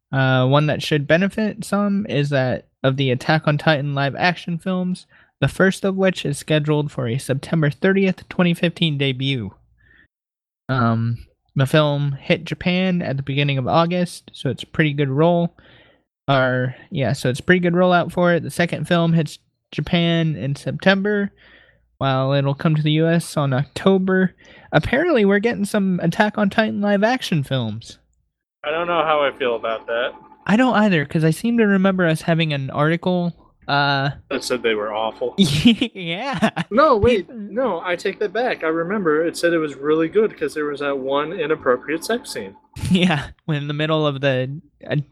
One that should benefit some is that of the Attack on Titan live action films, the first of which is scheduled for a September 30th, 2015 debut. The film hit Japan at the beginning of August, so it's a pretty good rollout for it. The second film hits Japan in September, while it'll come to the U.S. on October. Apparently, we're getting some Attack on Titan live-action films. I don't know how I feel about that. I don't either, because I seem to remember us having an article that said they were awful. Yeah. No, wait. No, I take that back. I remember it said it was really good because there was that one inappropriate sex scene. Yeah, when in the middle of the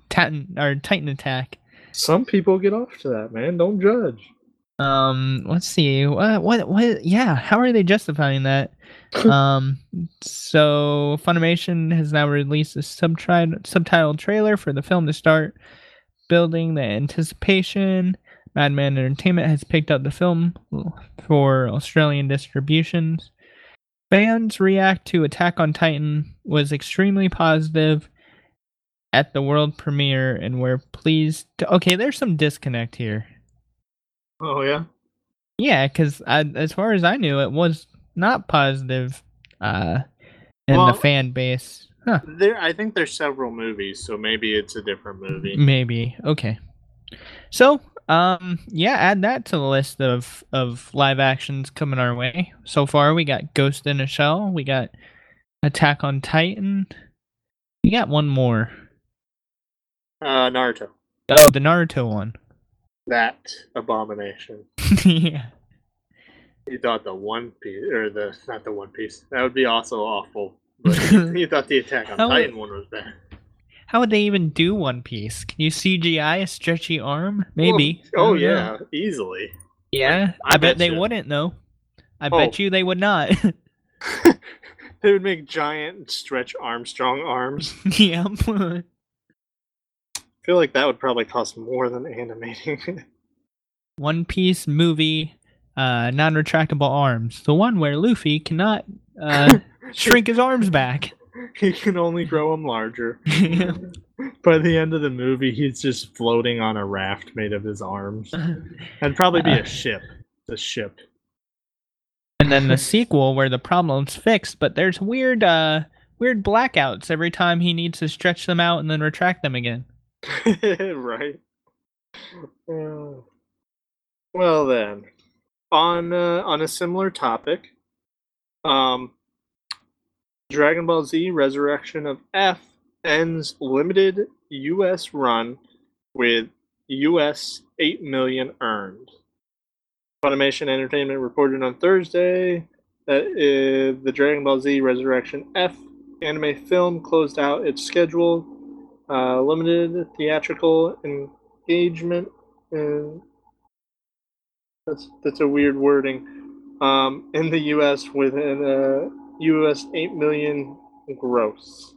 Titan attack. Some people get off to that, man. Don't judge. Let's see. What? Yeah. How are they justifying that? So Funimation has now released a subtitled trailer for the film to start building the anticipation. Madman Entertainment has picked up the film for Australian distributions. Fans' react to Attack on Titan was extremely positive at the world premiere, and we're pleased to... Okay, there's some disconnect here. Oh, yeah? Yeah, because as far as I knew, it was not positive in the fan base. Huh. I think there's several movies, so maybe it's a different movie. Maybe. Okay. So... add that to the list of live actions coming our way. So far, we got Ghost in a Shell. We got Attack on Titan. We got one more. Naruto. Oh, the Naruto one. That abomination. Yeah. You thought the One Piece, not the One Piece. That would be also awful. But you thought the Attack on Titan one was bad. How would they even do One Piece? Can you CGI a stretchy arm? Maybe. Oh, yeah. Easily. Yeah. I bet they wouldn't, though. I bet you they would not. They would make giant stretch Armstrong arms. Yeah. I feel like that would probably cost more than animating. One Piece movie, non-retractable arms. The one where Luffy cannot shrink his arms back. He can only grow him larger. Yeah. By the end of the movie, he's just floating on a raft made of his arms. That'd probably be a ship. The ship. And then the sequel where the problem's fixed, but there's weird blackouts every time he needs to stretch them out and then retract them again. Right. Well then, on a similar topic, Dragon Ball Z Resurrection of F ends limited U.S. run with U.S. 8 million earned. Funimation Entertainment reported on Thursday that the Dragon Ball Z Resurrection F anime film closed out its scheduled limited theatrical engagement. That's a weird wording. In the U.S. within U.S. 8 million gross.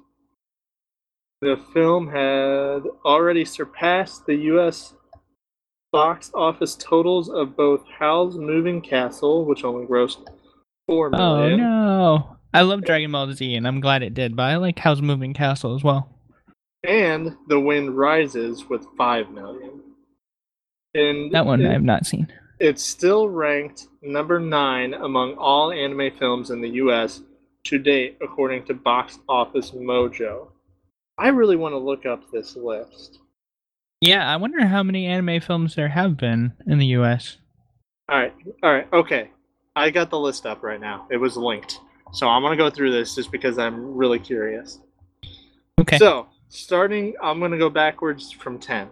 The film had already surpassed the U.S. box office totals of both Howl's Moving Castle, which only grossed 4 million. Oh, no. I love Dragon Ball Z, and I'm glad it did, but I like Howl's Moving Castle as well. And The Wind Rises with 5 million. And that one I have not seen. It's still ranked number 9 among all anime films in the U.S. to date, according to Box Office Mojo. I really want to look up this list. Yeah, I wonder how many anime films there have been in the U.S. All right, okay. I got the list up right now. It was linked. So I'm going to go through this just because I'm really curious. Okay. So, I'm going to go backwards from 10.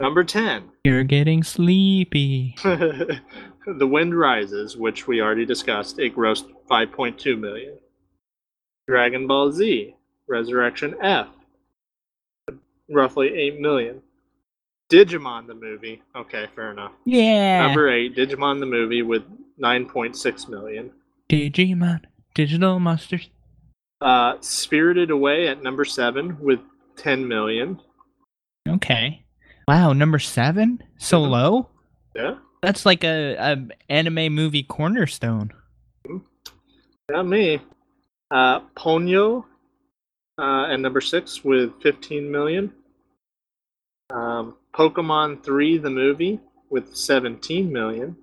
Number 10. You're getting sleepy. The Wind Rises, which we already discussed. It grossed 5.2 million. Dragon Ball Z Resurrection F, roughly 8 million. Digimon the movie. Okay, fair enough. Yeah. Number 8, Digimon the movie with 9.6 million. Digimon, Digital Monsters. Spirited Away at number 7 with 10 million. Okay. Wow, number 7? So low? Yeah. That's like an anime movie cornerstone. Not me. Ponyo at number 6 with 15 million. Pokemon 3, the movie, with 17 million.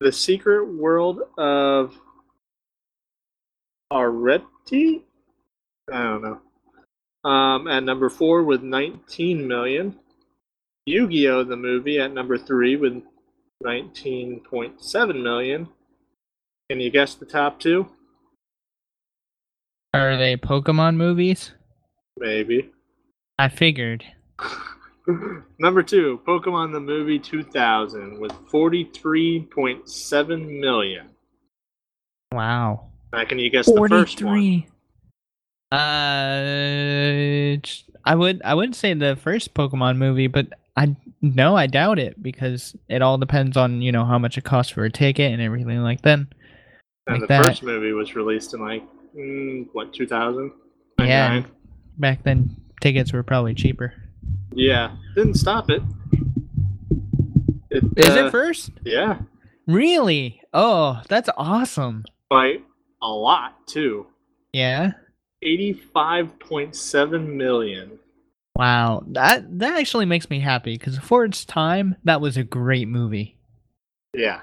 The Secret World of Areti? I don't know. At number 4 with 19 million. Yu-Gi-Oh! The movie at number 3 with 19.7 million. Can you guess the top 2? Are they Pokemon movies? Maybe. I figured. Number 2, Pokemon the movie 2000 with 43.7 million. Wow. Can you guess the first one? I would say the first Pokemon movie, but No, I doubt it, because it all depends on, you know, how much it costs for a ticket and everything like that. And the first movie was released in, like, 2000? Yeah. Back then, tickets were probably cheaper. Yeah. Didn't stop it. Is it first? Yeah. Really? Oh, that's awesome. By a lot, too. Yeah. 85.7 million. Wow, that actually makes me happy, because for its time, that was a great movie. Yeah,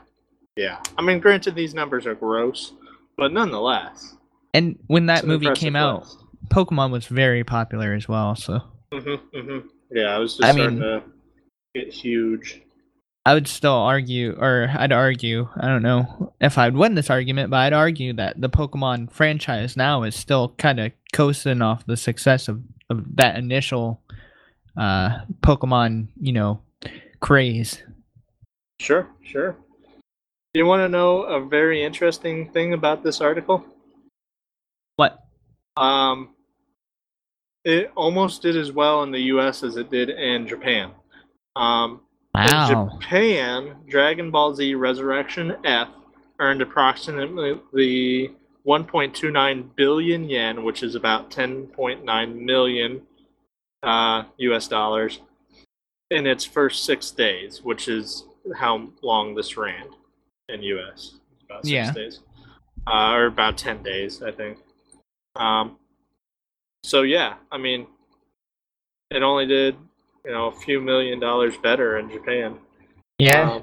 yeah. I mean, granted, these numbers are gross, but nonetheless. And when that movie came out, Pokemon was very popular as well, so. Mm-hmm, mm-hmm. Yeah, I was just starting to get huge. I would still argue, I don't know if I'd win this argument, but I'd argue that the Pokemon franchise now is still kind of coasting off the success of that initial Pokemon, you know, craze. Sure, sure. Do you want to know a very interesting thing about this article? What? It almost did as well in the U.S. as it did in Japan. Wow. In Japan, Dragon Ball Z Resurrection F earned approximately 1.29 billion yen, which is about 10.9 million US dollars, in its first 6 days, which is how long this ran in US. About 6 days. Or about 10 days, I think. It only did, a few million dollars better in Japan. Yeah.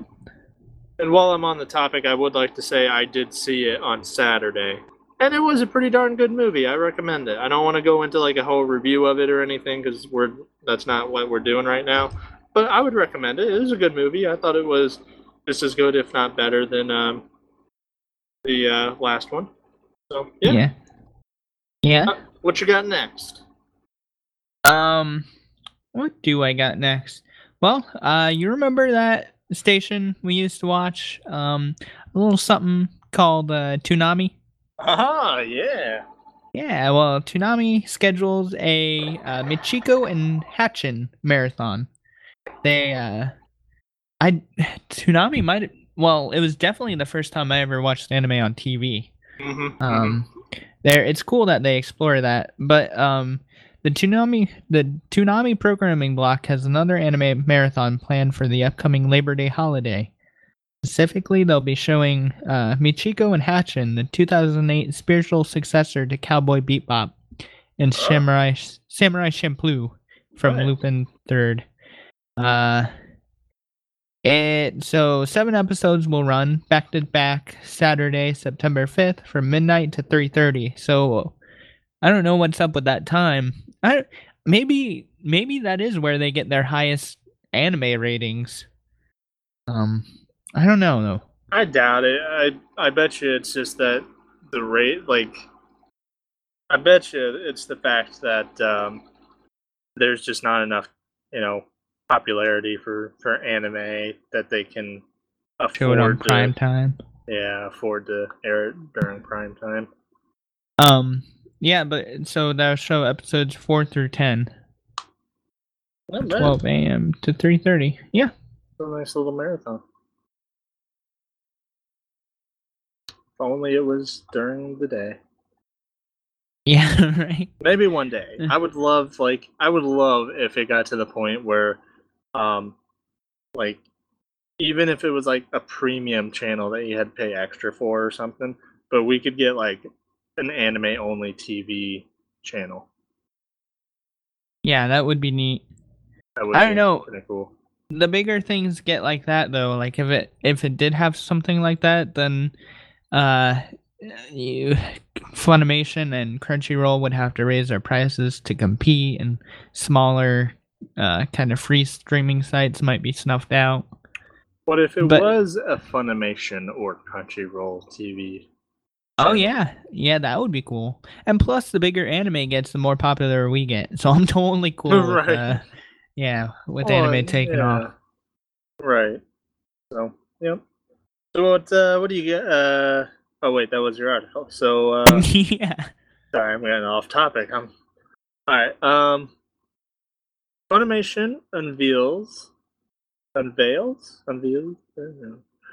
And while I'm on the topic, I would like to say I did see it on Saturday. And it was a pretty darn good movie. I recommend it. I don't want to go into like a whole review of it or anything, because that's not what we're doing right now. But I would recommend it. It was a good movie. I thought it was just as good, if not better, than the last one. So, yeah. Yeah. Yeah. What you got next? What do I got next? Well, you remember that station we used to watch, a little something called Toonami. Yeah. Yeah, well, Toonami schedules a Michiko and Hachin marathon. It was definitely the first time I ever watched anime on TV. Mm-hmm. It's cool that they explore that, but The Toonami programming block has another anime marathon planned for the upcoming Labor Day holiday. Specifically, they'll be showing Michiko and Hachin, the 2008 spiritual successor to Cowboy Bebop, and Samurai Champloo from Lupin III. So 7 episodes will run back to back Saturday, September 5th from midnight to 3:30. So I don't know what's up with that time. Maybe that is where they get their highest anime ratings. I don't know though. I doubt it. I bet you it's just that the rate, like, I bet you it's the fact that there's just not enough, popularity for anime that they can afford to show it on prime time. Yeah, afford to air it during prime time. Yeah, but so they'll show episodes 4 through 10, 12 a.m. to 3:30. Yeah, a nice little marathon. If only it was during the day. Yeah, right. Maybe one day. I would love if it got to the point where, even if it was like a premium channel that you had to pay extra for or something, but we could get like an anime-only TV channel. Yeah, that would be neat. I don't know. Pretty cool. The bigger things get like that, though. Like if it did have something like that, then Funimation and Crunchyroll would have to raise their prices to compete, and smaller kind of free streaming sites might be snuffed out. What if it was a Funimation or Crunchyroll TV? Oh, yeah. Yeah, that would be cool. And plus, the bigger anime gets, the more popular we get. So I'm totally cool with, anime taking off. Right. So, yep. So what do you get? Oh, wait, that was your article. So, yeah. Sorry, I'm getting off topic. All right. Funimation unveils Unveils?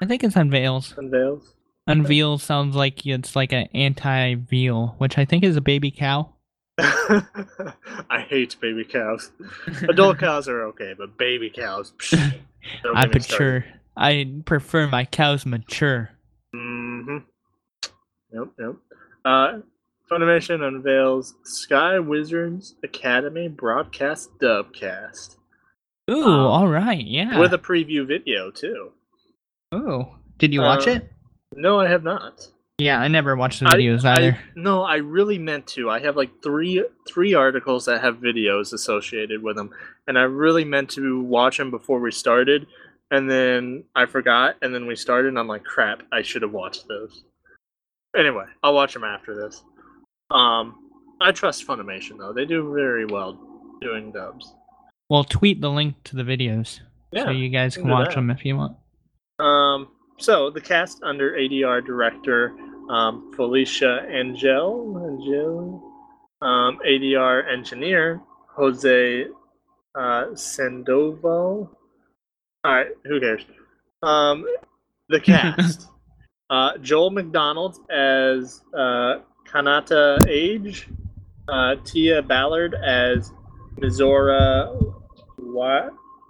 I think it's unveils. Unveils. Unveil sounds like it's like an anti-veal, which I think is a baby cow. I hate baby cows. Adult cows are okay, but baby cows. Psh, I prefer my cows mature. Mm-hmm. Yep, yep. Funimation unveils Sky Wizards Academy broadcast dubcast. Ooh, all right, yeah. With a preview video too. Ooh, did you watch it? No, I have not. Yeah, I never watched the videos either. No, I really meant to. I have like three articles that have videos associated with them, and I really meant to watch them before we started, and then I forgot, and then we started, and I'm like, crap, I should have watched those. Anyway, I'll watch them after this. I trust Funimation, though. They do very well doing dubs. Well, tweet the link to the videos, yeah, so you guys can watch them if you want. So, the cast under ADR director Felicia Angelle, ADR engineer Jose Sandoval. Alright, who cares? The cast. Joel McDonald as Kanata Age, Tia Ballard as Mizora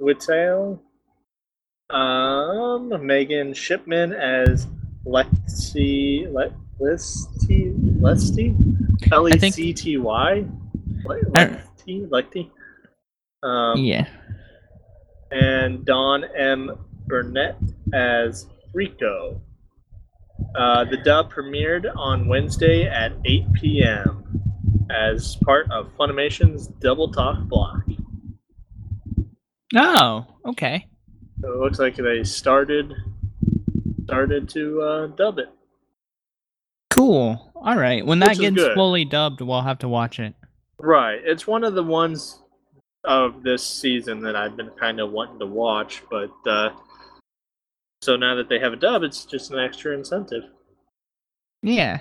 Whittail, Megan Shipman as Lecty? L-E-C-T-Y? Lecty? Yeah. And Don M. Burnett as Rico. The dub premiered on Wednesday at 8 p.m. as part of Funimation's Double Talk block. Oh, okay. So it looks like they started to dub it. Cool. All right. When that gets fully dubbed, we'll have to watch it. Right. It's one of the ones of this season that I've been kind of wanting to watch, but so now that they have a dub, it's just an extra incentive. Yeah.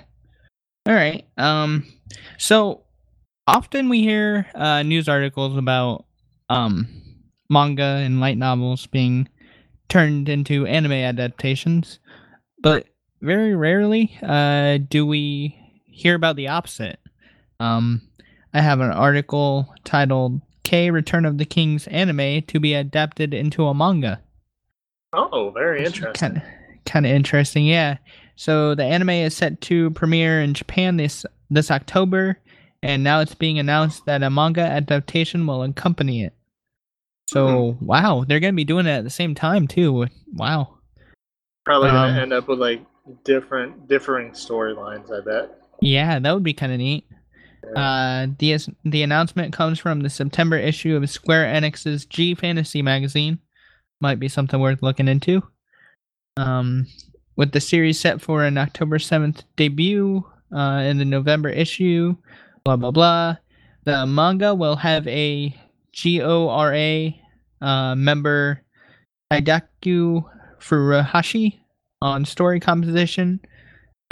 All right. So often we hear news articles about manga and light novels being turned into anime adaptations, but very rarely do we hear about the opposite. I have an article titled K Return of the Kings anime to be adapted into a manga. Oh, very interesting. Kind of interesting, yeah. So the anime is set to premiere in Japan this October, and now it's being announced that a manga adaptation will accompany it. So, wow, they're going to be doing it at the same time, too. Wow. Probably going to end up with, like, differing storylines, I bet. Yeah, that would be kind of neat. Yeah. The announcement comes from the September issue of Square Enix's G Fantasy magazine. Might be something worth looking into. With the series set for an October 7th debut in the November issue, blah, blah, blah. The manga will have a GORA member Hidaku Furuhashi on story composition,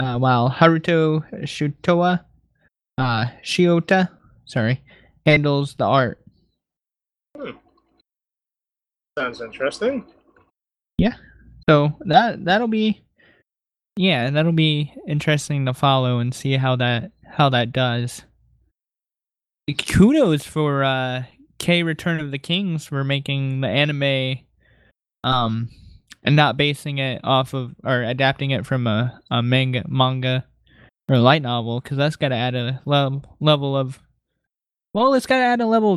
while Haruto Shiota handles the art. Sounds interesting. Yeah. So that'll be interesting to follow and see how that does. Kudos for K Return of the Kings for making the anime and not basing it off of or adapting it from a manga or light novel, because that's got to add a level of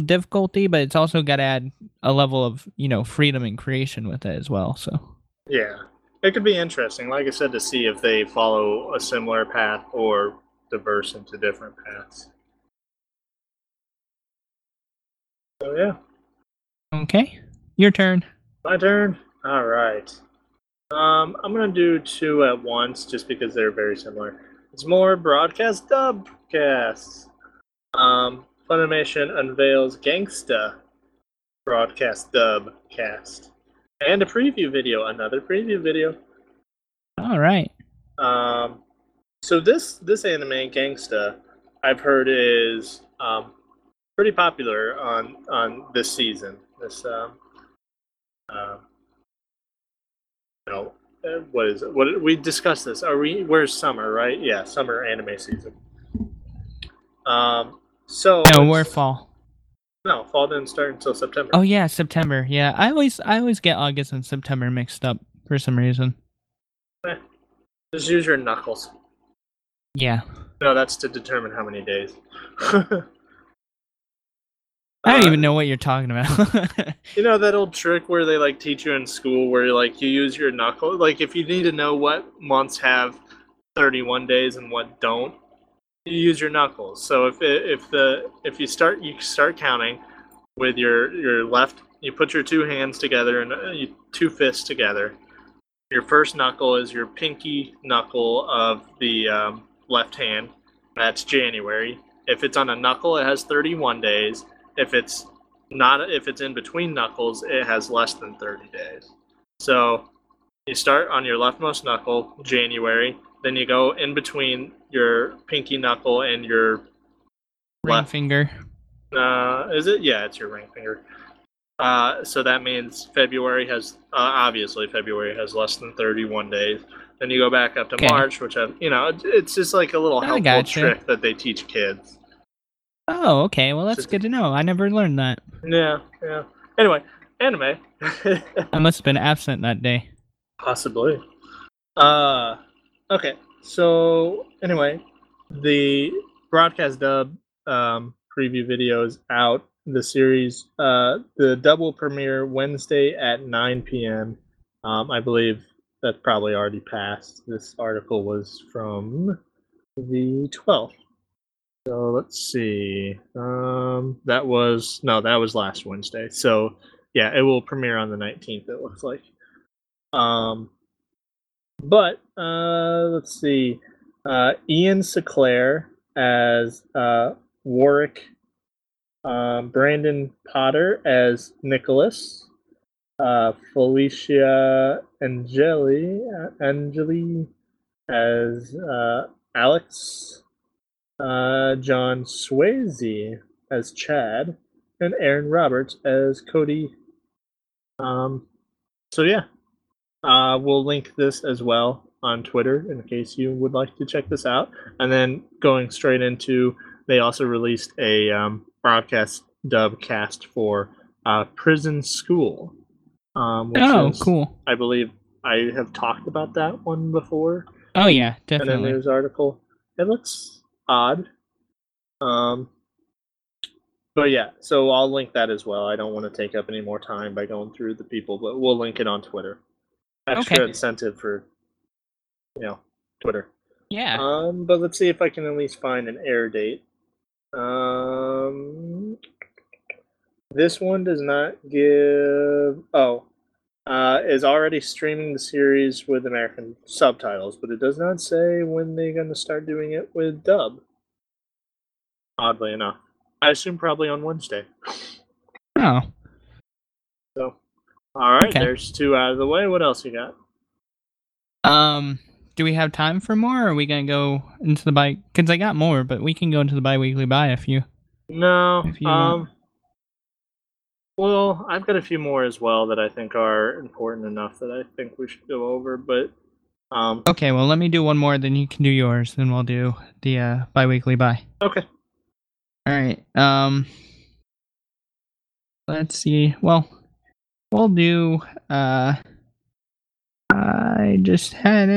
difficulty, but it's also got to add a level of, you know, freedom and creation with it as well. So yeah, it could be interesting, like I said, to see if they follow a similar path or diverse into different paths. So yeah. Okay. Your turn. My turn? All right. I'm going to do two at once just because they're very similar. It's more broadcast dubcasts. Funimation unveils Gangsta broadcast dubcast. And a preview video. Another preview video. All right. So this anime, Gangsta, I've heard is... pretty popular on this season, this know, what is it? What we discussed this? Where's summer, right? Yeah, summer anime season. No, we're fall. No, fall didn't start until September. Oh yeah, September. Yeah, I always get August and September mixed up for some reason. Just use your knuckles. Yeah. No, that's to determine how many days. I don't even know what you're talking about. You know that old trick where they like teach you in school where like you use your knuckle, like if you need to know what months have 31 days and what don't, you use your knuckles. So if you start counting with your left, you put your two hands together and two fists together. Your first knuckle is your pinky knuckle of the left hand. That's January. If it's on a knuckle, it has 31 days. If it's in between knuckles, it has less than 30 days. So you start on your leftmost knuckle, January, then you go in between your pinky knuckle and your ring finger. Is it? Yeah, it's your ring finger. So that means February has, obviously February has less than 31 days. Then you go back up to March, which it's just like a little helpful trick that they teach kids. Oh, okay. Well, that's good to know. I never learned that. Yeah. Anyway, anime. I must have been absent that day. Possibly. Okay. So, anyway, the broadcast dub preview video is out. The series, the dub will premiere Wednesday at 9 p.m. I believe that's probably already passed. This article was from the 12th. So let's see. That was last Wednesday. So yeah, it will premiere on the 19th. It looks like. Let's see. Ian Sinclair as Warwick. Brandon Potter as Nicholas. Felicia Angelle as Alex. John Swayze as Chad, and Aaron Roberts as Cody. We'll link this as well on Twitter in case you would like to check this out. And then going straight into, they also released a broadcast dub cast for Prison School. Cool. I believe I have talked about that one before. Oh yeah, definitely. In a news article. It looks odd, but yeah, so I'll link that as well. I don't want to take up any more time by going through the people, but we'll link it on Twitter. Extra incentive for, Twitter. Yeah. But let's see if I can at least find an air date. This one does not give. Is already streaming the series with American subtitles, but it does not say when they're going to start doing it with dub. Oddly enough. I assume probably on Wednesday. Oh. So, alright, There's two out of the way. What else you got? Do we have time for more, or are we going to go into the bi-? Because I got more, but we can go into the bi-weekly bi if you... No, want. Well, I've got a few more as well that I think are important enough that I think we should go over, but... Okay, well, let me do one more, then you can do yours, then we'll do the bi-weekly bi. Okay. Alright, let's see. Well, we'll do... I just had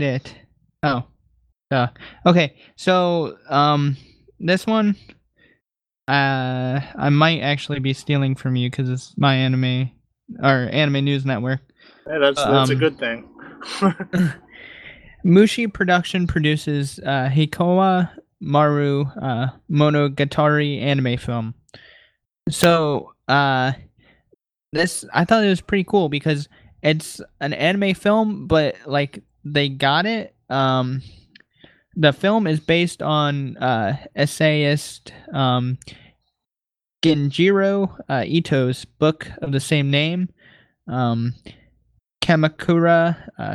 it. Oh. Duh. Okay, so, this one... I might actually be stealing from you because it's my anime or Anime News Network. Hey, that's a good thing. Mushi Production produces Hikawa Maru Monogatari anime film. So this, I thought it was pretty cool because it's an anime film, but like they got it. The film is based on essayist Genjiro Ito's book of the same name. Kamakura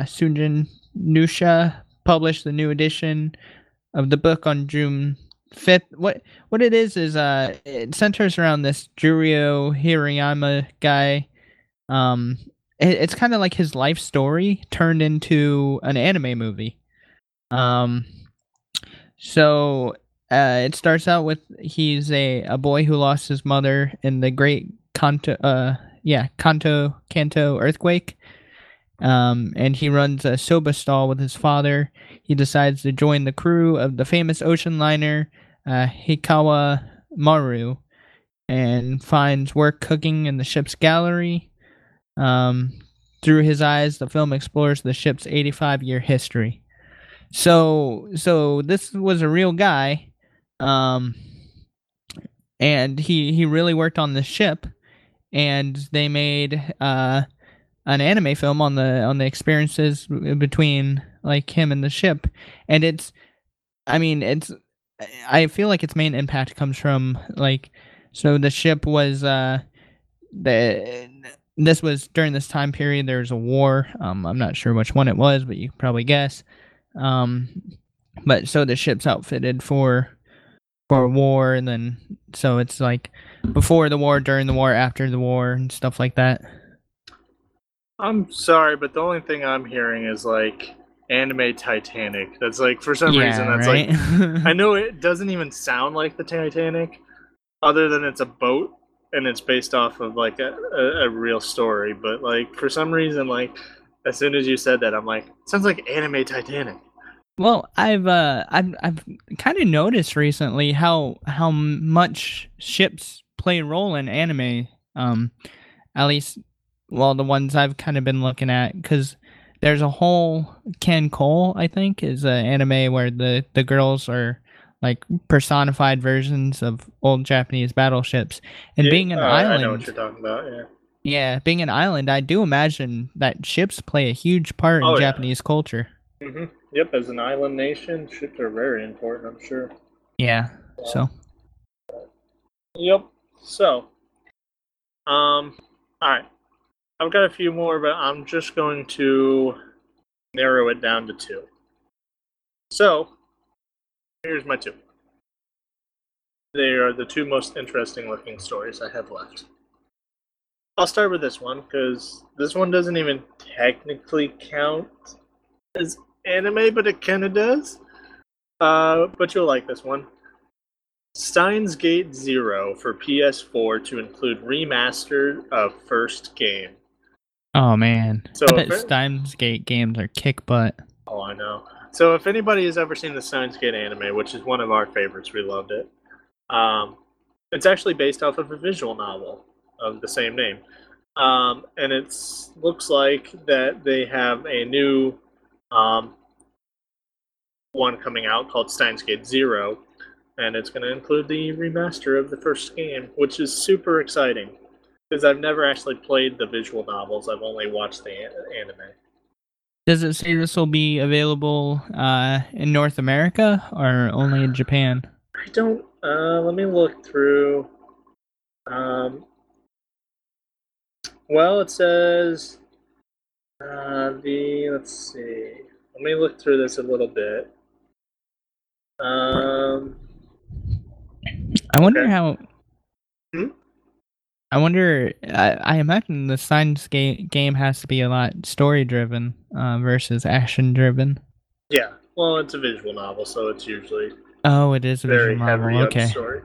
Sugen Nusha published the new edition of the book on June 5th. What it is it centers around this Juryo Hirayama guy It's kind of like his life story turned into an anime movie. So it starts out with he's a boy who lost his mother in the Great Kanto earthquake. And he runs a soba stall with his father. He decides to join the crew of the famous ocean liner Hikawa Maru, and finds work cooking in the ship's gallery. Through his eyes, the film explores the ship's 85-year history. So this was a real guy, and he really worked on the ship, and they made an anime film on the experiences between like him and the ship. And I feel like its main impact comes from so the ship was this was during this time period. There was a war. I'm not sure which one it was, but you can probably guess. But so the ship's outfitted for war, and then so it's like before the war, during the war, after the war, and stuff like that. I'm sorry, but the only thing I'm hearing is anime Titanic. That's for some reason that's right? I know it doesn't even sound like the Titanic, other than it's a boat and it's based off of a real story. But for some reason, as soon as you said that, I'm like, it sounds like anime Titanic. Well, I've kind of noticed recently how much ships play a role in anime. At least, well, the ones I've kind of been looking at, because there's a whole Ken Cole, I think, is an anime where the girls are personified versions of old Japanese battleships. And being an island, I know what you're talking about. Yeah. Yeah, being an island, I do imagine that ships play a huge part in Japanese culture. Mm-hmm. Yep, as an island nation, ships are very important, I'm sure. Yeah. Yep. So. All right. I've got a few more, but I'm just going to narrow it down to two. So, here's my two. They are the two most interesting looking stories I have left. I'll start with this one, because this one doesn't even technically count as anime, but it kind of does. But you'll like this one. Steins Gate 0 for PS4 to include remastered of first game. Oh, man. So Steins Gate games are kick butt. Oh, I know. So if anybody has ever seen the Steins Gate anime, which is one of our favorites, we loved it. It's actually based off of a visual novel of the same name. And it looks like that they have a new one coming out called Steins Gate 0. And it's going to include the remaster of the first game, which is super exciting, because I've never actually played the visual novels. I've only watched the anime. Does it say this will be available in North America or only in Japan? I don't... let me look through... well, it says... Let's see. Let me look through this a little bit. I wonder how... Hmm? I wonder... I imagine the Steins Gate game has to be a lot story-driven versus action-driven. Yeah. Well, it's a visual novel, so it's usually... Oh, it is a visual novel. Okay. Story.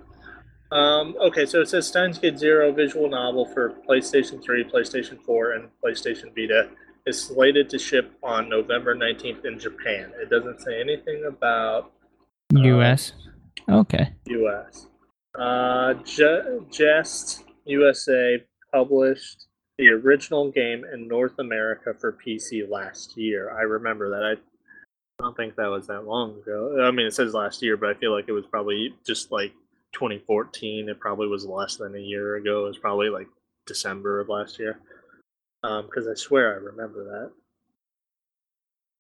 Okay, so it says Steins Gate 0 visual novel for PlayStation 3, PlayStation 4, and PlayStation Vita is slated to ship on November 19th in Japan. It doesn't say anything about... U.S.? Okay. U.S. Just USA published the original game in North America for PC last year. I remember that. I don't think that was that long ago. I mean, it says last year, but I feel like it was probably just 2014. It probably was less than a year ago. It was probably December of last year. Because I swear I remember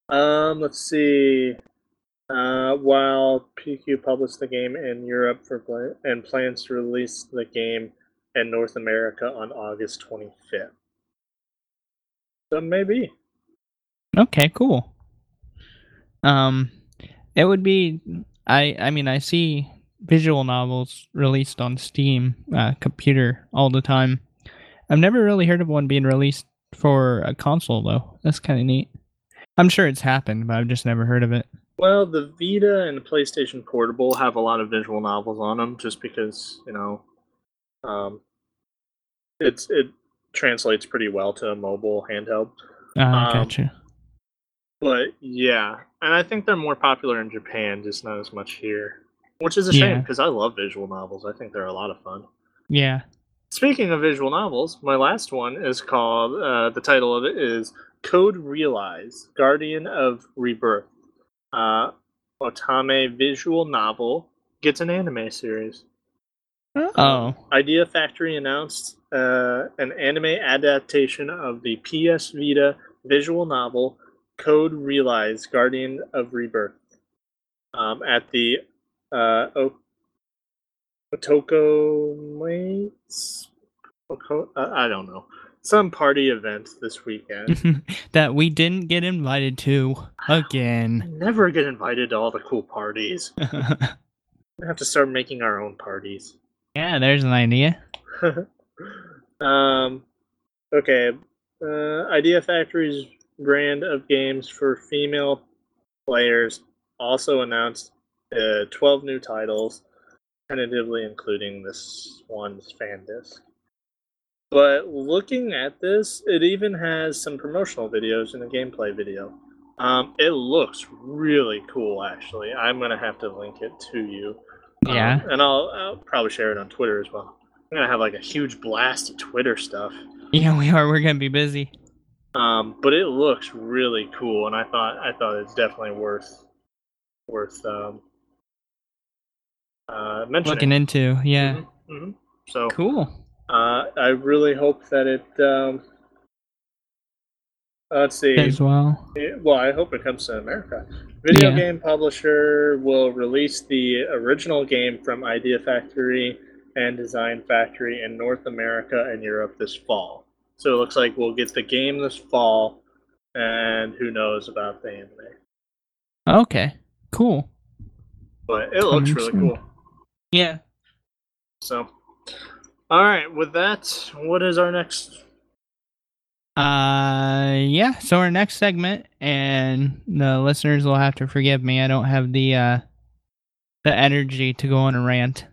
that. Let's see. While PQ published the game in Europe and plans to release the game in North America on August 25th. So maybe. Okay, cool. It would be... I mean, I see visual novels released on Steam computer all the time. I've never really heard of one being released for a console, though. That's kind of neat. I'm sure it's happened, but I've just never heard of it. Well, the Vita and the PlayStation Portable have a lot of visual novels on them, just because, you know, it translates pretty well to mobile handheld. Gotcha. But yeah, and I think they're more popular in Japan, just not as much here, which is a shame because I love visual novels. I think they're a lot of fun. Yeah. Speaking of visual novels, my last one is called, the title of it is Code Realize, Guardian of Rebirth. Otame visual novel gets an anime series. Oh. Idea Factory announced an anime adaptation of the PS Vita visual novel Code Realize, Guardian of Rebirth, at the I don't know, some party event this weekend that we didn't get invited to again. I never get invited to all the cool parties. We have to start making our own parties. Yeah, there's an idea. Okay. Idea Factory's brand of games for female players also announced 12 new titles, tentatively including this one's fan disc. But looking at this, it even has some promotional videos and a gameplay video. It looks really cool, actually. I'm going to have to link it to you. Yeah. And I'll probably share it on Twitter as well. I'm going to have like a huge blast of Twitter stuff. Yeah, we are. We're going to be busy. But it looks really cool, and I thought it's definitely worth mentioning. Looking into, yeah. Mm-hmm, mm-hmm. So cool. I really hope that it, let's see. As well. Well, I hope it comes to America. Video game publisher will release the original game from Idea Factory and Design Factory in North America and Europe this fall. So it looks like we'll get the game this fall, and who knows about the anime. Okay, cool. But it looks really cool. Yeah. So... all right, with that, what is our next? So our next segment, and the listeners will have to forgive me. I don't have the energy to go on a rant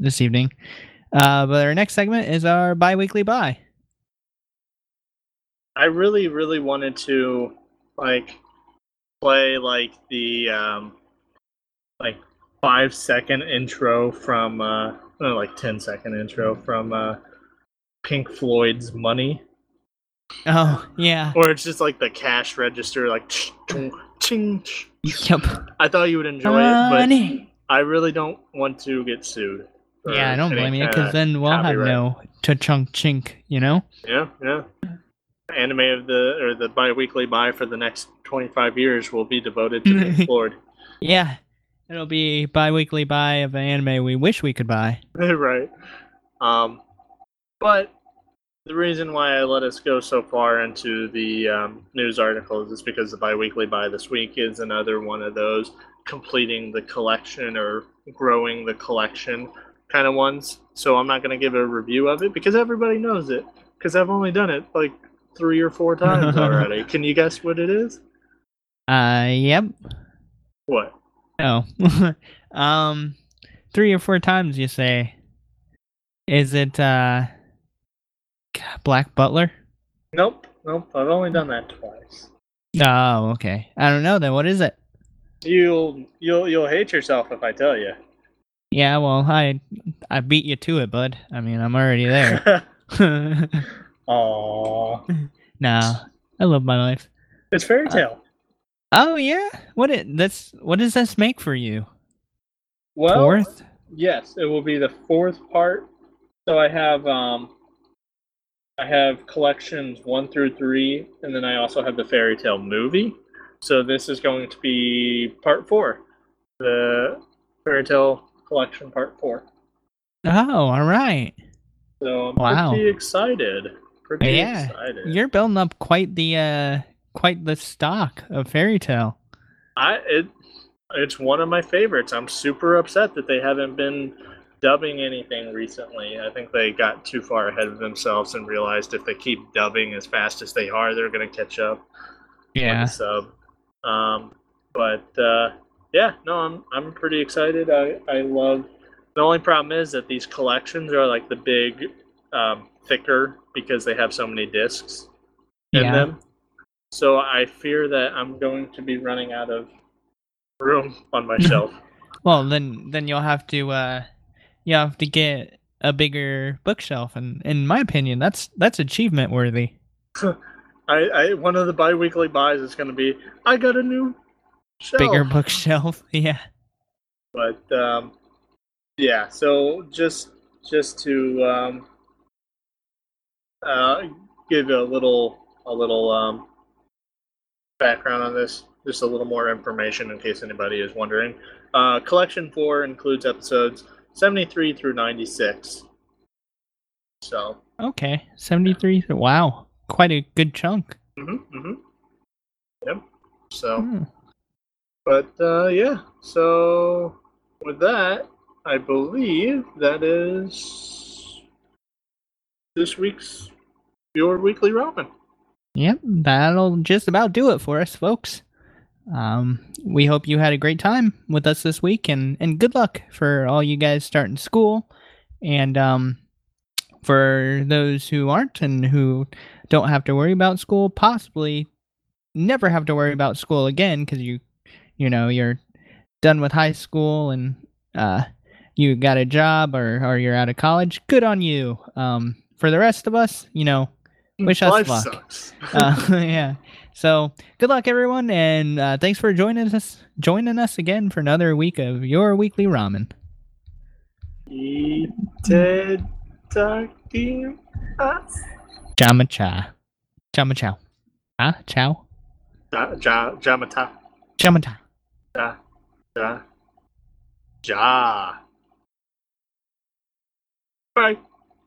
this evening. But our next segment is our bi-weekly buy. I really, really wanted to play the 5-second intro from 10-second intro from Pink Floyd's Money. Oh, yeah. Or it's just the cash register, ching. Yep. I thought you would enjoy it, but I really don't want to get sued. Yeah, I don't blame you, because then we'll have no cha-chunk chink, you know? Yeah. Anime of the bi-weekly buy for the next 25 years will be devoted to Pink Floyd. Yeah. It'll be bi-weekly buy of an anime we wish we could buy. Right. But the reason why I let us go so far into the news articles is because the bi-weekly buy this week is another one of those completing the collection or growing the collection kind of ones. So I'm not going to give a review of it because everybody knows it. Because I've only done it 3 or 4 times already. Can you guess what it is? Yep. What? Oh, 3 or 4 times you say. Is it Black Butler? Nope. I've only done that twice. Oh, okay. I don't know then. What is it? You'll hate yourself if I tell you. Yeah, well, I beat you to it, bud. I mean, I'm already there. Aww. No, I love my life. It's Fairy Tale. Oh yeah, what does this make for you? Well, 4th? Yes, it will be the 4th part. So I have collections 1 through 3, and then I also have the Fairy Tale movie. So this is going to be part 4, the Fairy Tale collection part 4. Oh, all right. So I'm pretty excited. Pretty excited. You're building up quite the. Quite the stock of Fairy Tale. It's one of my favorites. I'm super upset that they haven't been dubbing anything recently. I think they got too far ahead of themselves and realized if they keep dubbing as fast as they are, they're going to catch up. Yeah. Sub. Yeah, no, I'm pretty excited. I love. The only problem is that these collections are like the big, thicker because they have so many discs in them. So I fear that I'm going to be running out of room on my shelf. Well, then you'll have to get a bigger bookshelf, and in my opinion, that's achievement worthy. I one of the bi-weekly buys is going to be I got a new shelf. Bigger bookshelf, yeah. But yeah, so just to give a little background on this, just a little more information in case anybody is wondering. Collection 4 includes episodes 73 through 96. So. Okay, 73. Wow, quite a good chunk. Yep. So. But yeah. So with that, I believe that is this week's Your Weekly Ramen. Yep, that'll just about do it for us, folks. We hope you had a great time with us this week, and good luck for all you guys starting school. And for those who aren't and who don't have to worry about school, possibly never have to worry about school again because you're done with high school and you got a job or you're out of college. Good on you. For the rest of us, wish us luck. Sucks. Yeah. So good luck, everyone, and thanks for joining us again for another week of Your Weekly Ramen. Jamacha. Jamachow. Ah, chow. Jamata. Jamata. Ja. Bye.